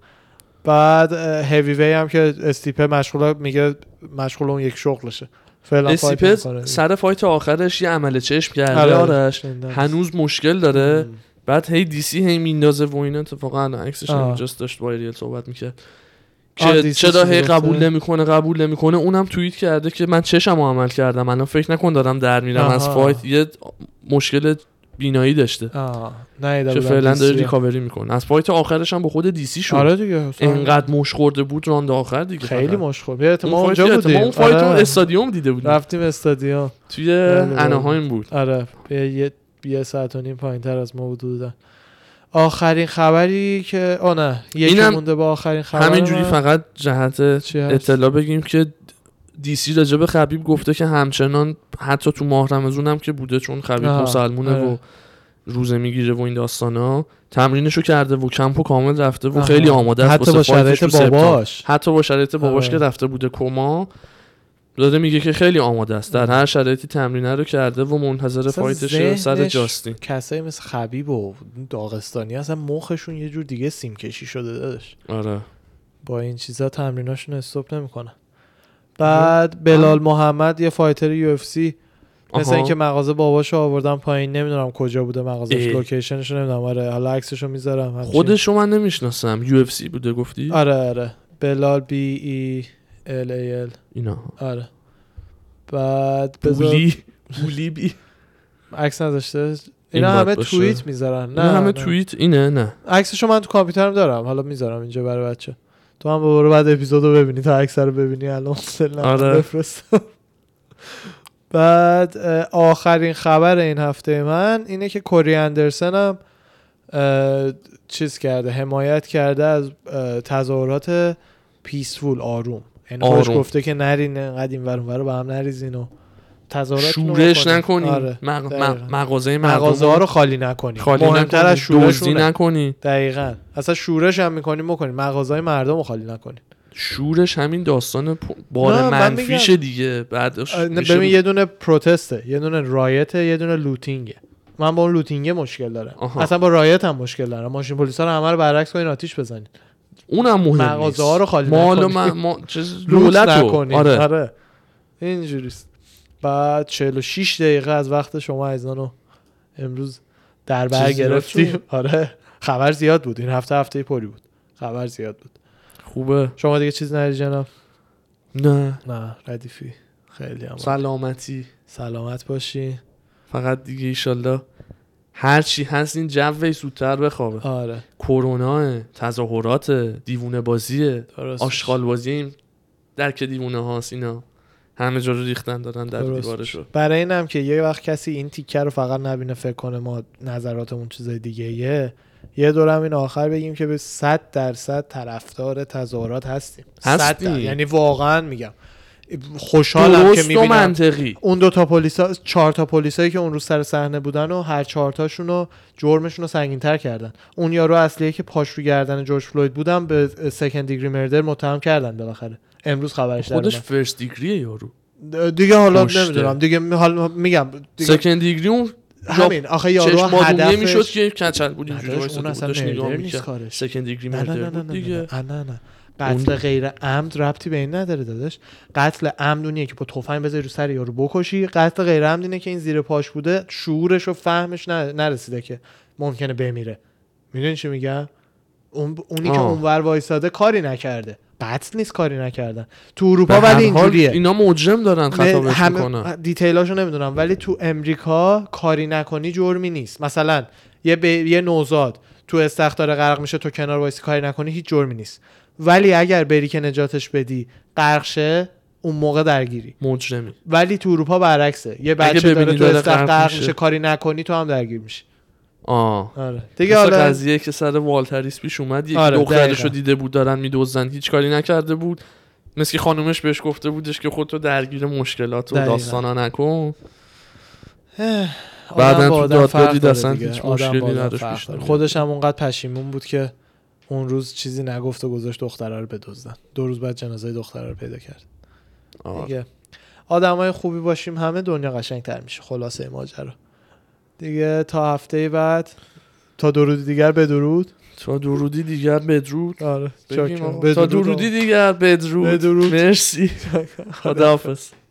بعد هیوی وی هم که استیپه مشغول میگه مشغول اون یک شغلشه. استیپه سر فایت آخرش یه عمل چشم کرده آرش هنوز مشکل داره. بعد هی دی سی هی میندازه و این اتفاقا عکسش اینجاست داشت با ریل صحبت میکرد که چرا هی قبول نمیکنه. اونم توییت کرده که من چشم رو عمل کردم الان فکر نکن دارم در میرم از فایت. یه مشکل بینایی داشته که فعلا داره ریکاوری میکنه. از فایت آخرش هم با خود دی سی شد. آره دیگه اینقدر مش خورده بود راند آخر دیگه خیلی مش خورد. ما اونجا بودیم اون فایت رو استادیوم دیده بودیم. رفتیم استادیوم توی اناهایم بود. آره یه ساعت و نیم پایین‌تر از ما بودن. آخرین خبری که نه یکی مونده با آخرین خبر همینجوری فقط جهت اطلاع بگیم که دی سی راجع به خبیب گفته که همچنان حتی تو ماه رمضان هم که بوده چون خبیب مسلمونه و روزه میگیره و این داستانا تمرینشو کرده و کمپو کامل رفته و خیلی آماده است واسه فایتش با باباش. حتی با شرایط باباش که رفته بوده کما داده میگه که خیلی آماده است در هر شرایطی تمرینه رو کرده و منتظر فایتشه سر جاستین. کسایی مثل خبیب و داغستانی اصلا مخشون یه جور دیگه سیم کشی شده داداش. آره با این چیزا تمریناشون استاپ نمیکنن. بعد بلال محمد یه فایتر یو اف سی مثلا اینکه مغازه باباشو آوردن پایین نمیدونم کجا بوده مغازش لوکیشنش نمیدونم. آره حالا عکسشو میذارم. خودشو من نمیشناسم. یو اف سی بوده گفتی؟ آره بلال بی ای LAL اینا. آره بعد بولی بی عکس نداشته اینا همه توییت میذارن. نه همه توییت اینه. نه عکسشو من تو کامپیوترم دارم حالا میذارم اینجا برای بچه. تو هم برو بعد اپیزودو ببینی تا عکس رو ببینی الان بفرستم. بعد آخرین خبر این هفته من اینه که کوری اندرسن هم چیز کرده حمایت کرده از تظاهرات پیسفول آروم. این خوش گفته که نرین انقدر این ور اون ور رو به هم نریزین و تظاهرات شورش نکنی، آره. مغازه ها رو خالی نکنی، مهمتر از شورش رو نکنی. دقیقاً. اصلا شورش هم میکنیم بکنیم، مغازه مردم رو خالی نکنی. شورش همین داستان بار منفیش دیگه. بعدش ببین یه دونه پروتسته، یه دونه رایته، یه دونه لوتینگه. من با اون لوتینگه مشکل دارم. اصلا با رایت هم مشکل دارم. ماشین پلیسا رو همه رو برعکس کنین، آتیش بزنین. اونم مهم نیست. مغازه ها رو خالی نکنین. لولت نکنین. آره. اینجوریه. بعد 46 دقیقه از وقت شما عزیزانو امروز در بر گرفتیم. آره خبر زیاد بود این هفته، هفته پری بود، خبر زیاد بود. خوبه شما دیگه چیز نداری جناب؟ نه ردیفی خیلی هم سلامت باشی. فقط دیگه ایشالله هر چی هست این جوی سوتر بخوابه. آره کرونا، تظاهرات، دیوونه بازی، آشغال بازی در که دیوونه هاست، اینا همه جا رو ریختن دادن در دیوارشو. برای اینم که یه وقت کسی این تیکه رو فقط نبینه فکر کنه ما نظراتمون چیزای دیگه ایه. یه دورم این آخر بگیم که به 100% طرفدار تظاهرات هستیم. یعنی واقعا میگم خوشحالم که میبینم منطقی. اون دو تا پلیسا، 4 تا پلیسایی که اون روز سر صحنه بودن و هر 4 تاشون رو جرمشون رو سنگین‌تر کردن. اون یارو اصلیه که پاش رو گردن جورج فلوید بودن به سکند دیگری مردر متهم کردن بالاخره. امروز خبرش دادن خودش فرست دیگریه یارو دیگه. حالا نمیدونم دیگه، حالا میگم سکند دیگری اون همین آخه یارو هدف میشد که کچل بود اینجوری وایس داشت نگاه می‌کرد. سکند دیگری مردر دیگه. نه قتل غیر عمد ربطی به این نداره داداش. قتل عمد اونیه که با تفنگ بزنی رو سر یارو بکشی، قتل غیر عمد اینه که این زیر پاش بوده، شعورش و فهمش نرسیده که ممکنه بمیره. میدونی چی میگم؟ اونی که اونور وایساده کاری نکرده، قتل نیست کاری نکردن تو اروپا ولی اینجوریه. اینا مجرم دارن خطابش میکنن. دیتیلاشو نمیدونم ولی تو امریکا کاری نکنی جرمی نیست. مثلا یه نوزاد تو استخدار غرق میشه، تو کنار وایسی کاری نکنی هیچ جرمی نیست. ولی اگر بری که نجاتش بدی غرق شه، اون موقع درگیری مجرمی. ولی تو اروپا برعکسه، یه بچه داره تو استخدار غرق میشه کاری نکنی تو هم درگیر میشی. آره دیگه. حالا قضیه که سر والتریس پیش اومد، یک دخترشو دیده بود دارن میدوزن، هیچ کاری نکرده بود، مثل که خانومش بهش گفته بودش که خودتو درگیر مشکلات و داستانا نکن. بعدن تو دادگاه دید اصلا هیچ مشکلی نداشت پیش. خودش هم اونقدر پشیمون بود که اون روز چیزی نگفت و گذاشت دختره رو بدزدن. 2 روز بعد جنازه دختره رو پیدا کرد. دیگه آدمای خوبی باشیم، همه دنیا قشنگ‌تر میشه. خلاصه ماجرا دیگه. تا هفته بعد، تا درودی دیگر بدرود. آره. تا درودی دیگر بدرود. مرسی. خداحافظ.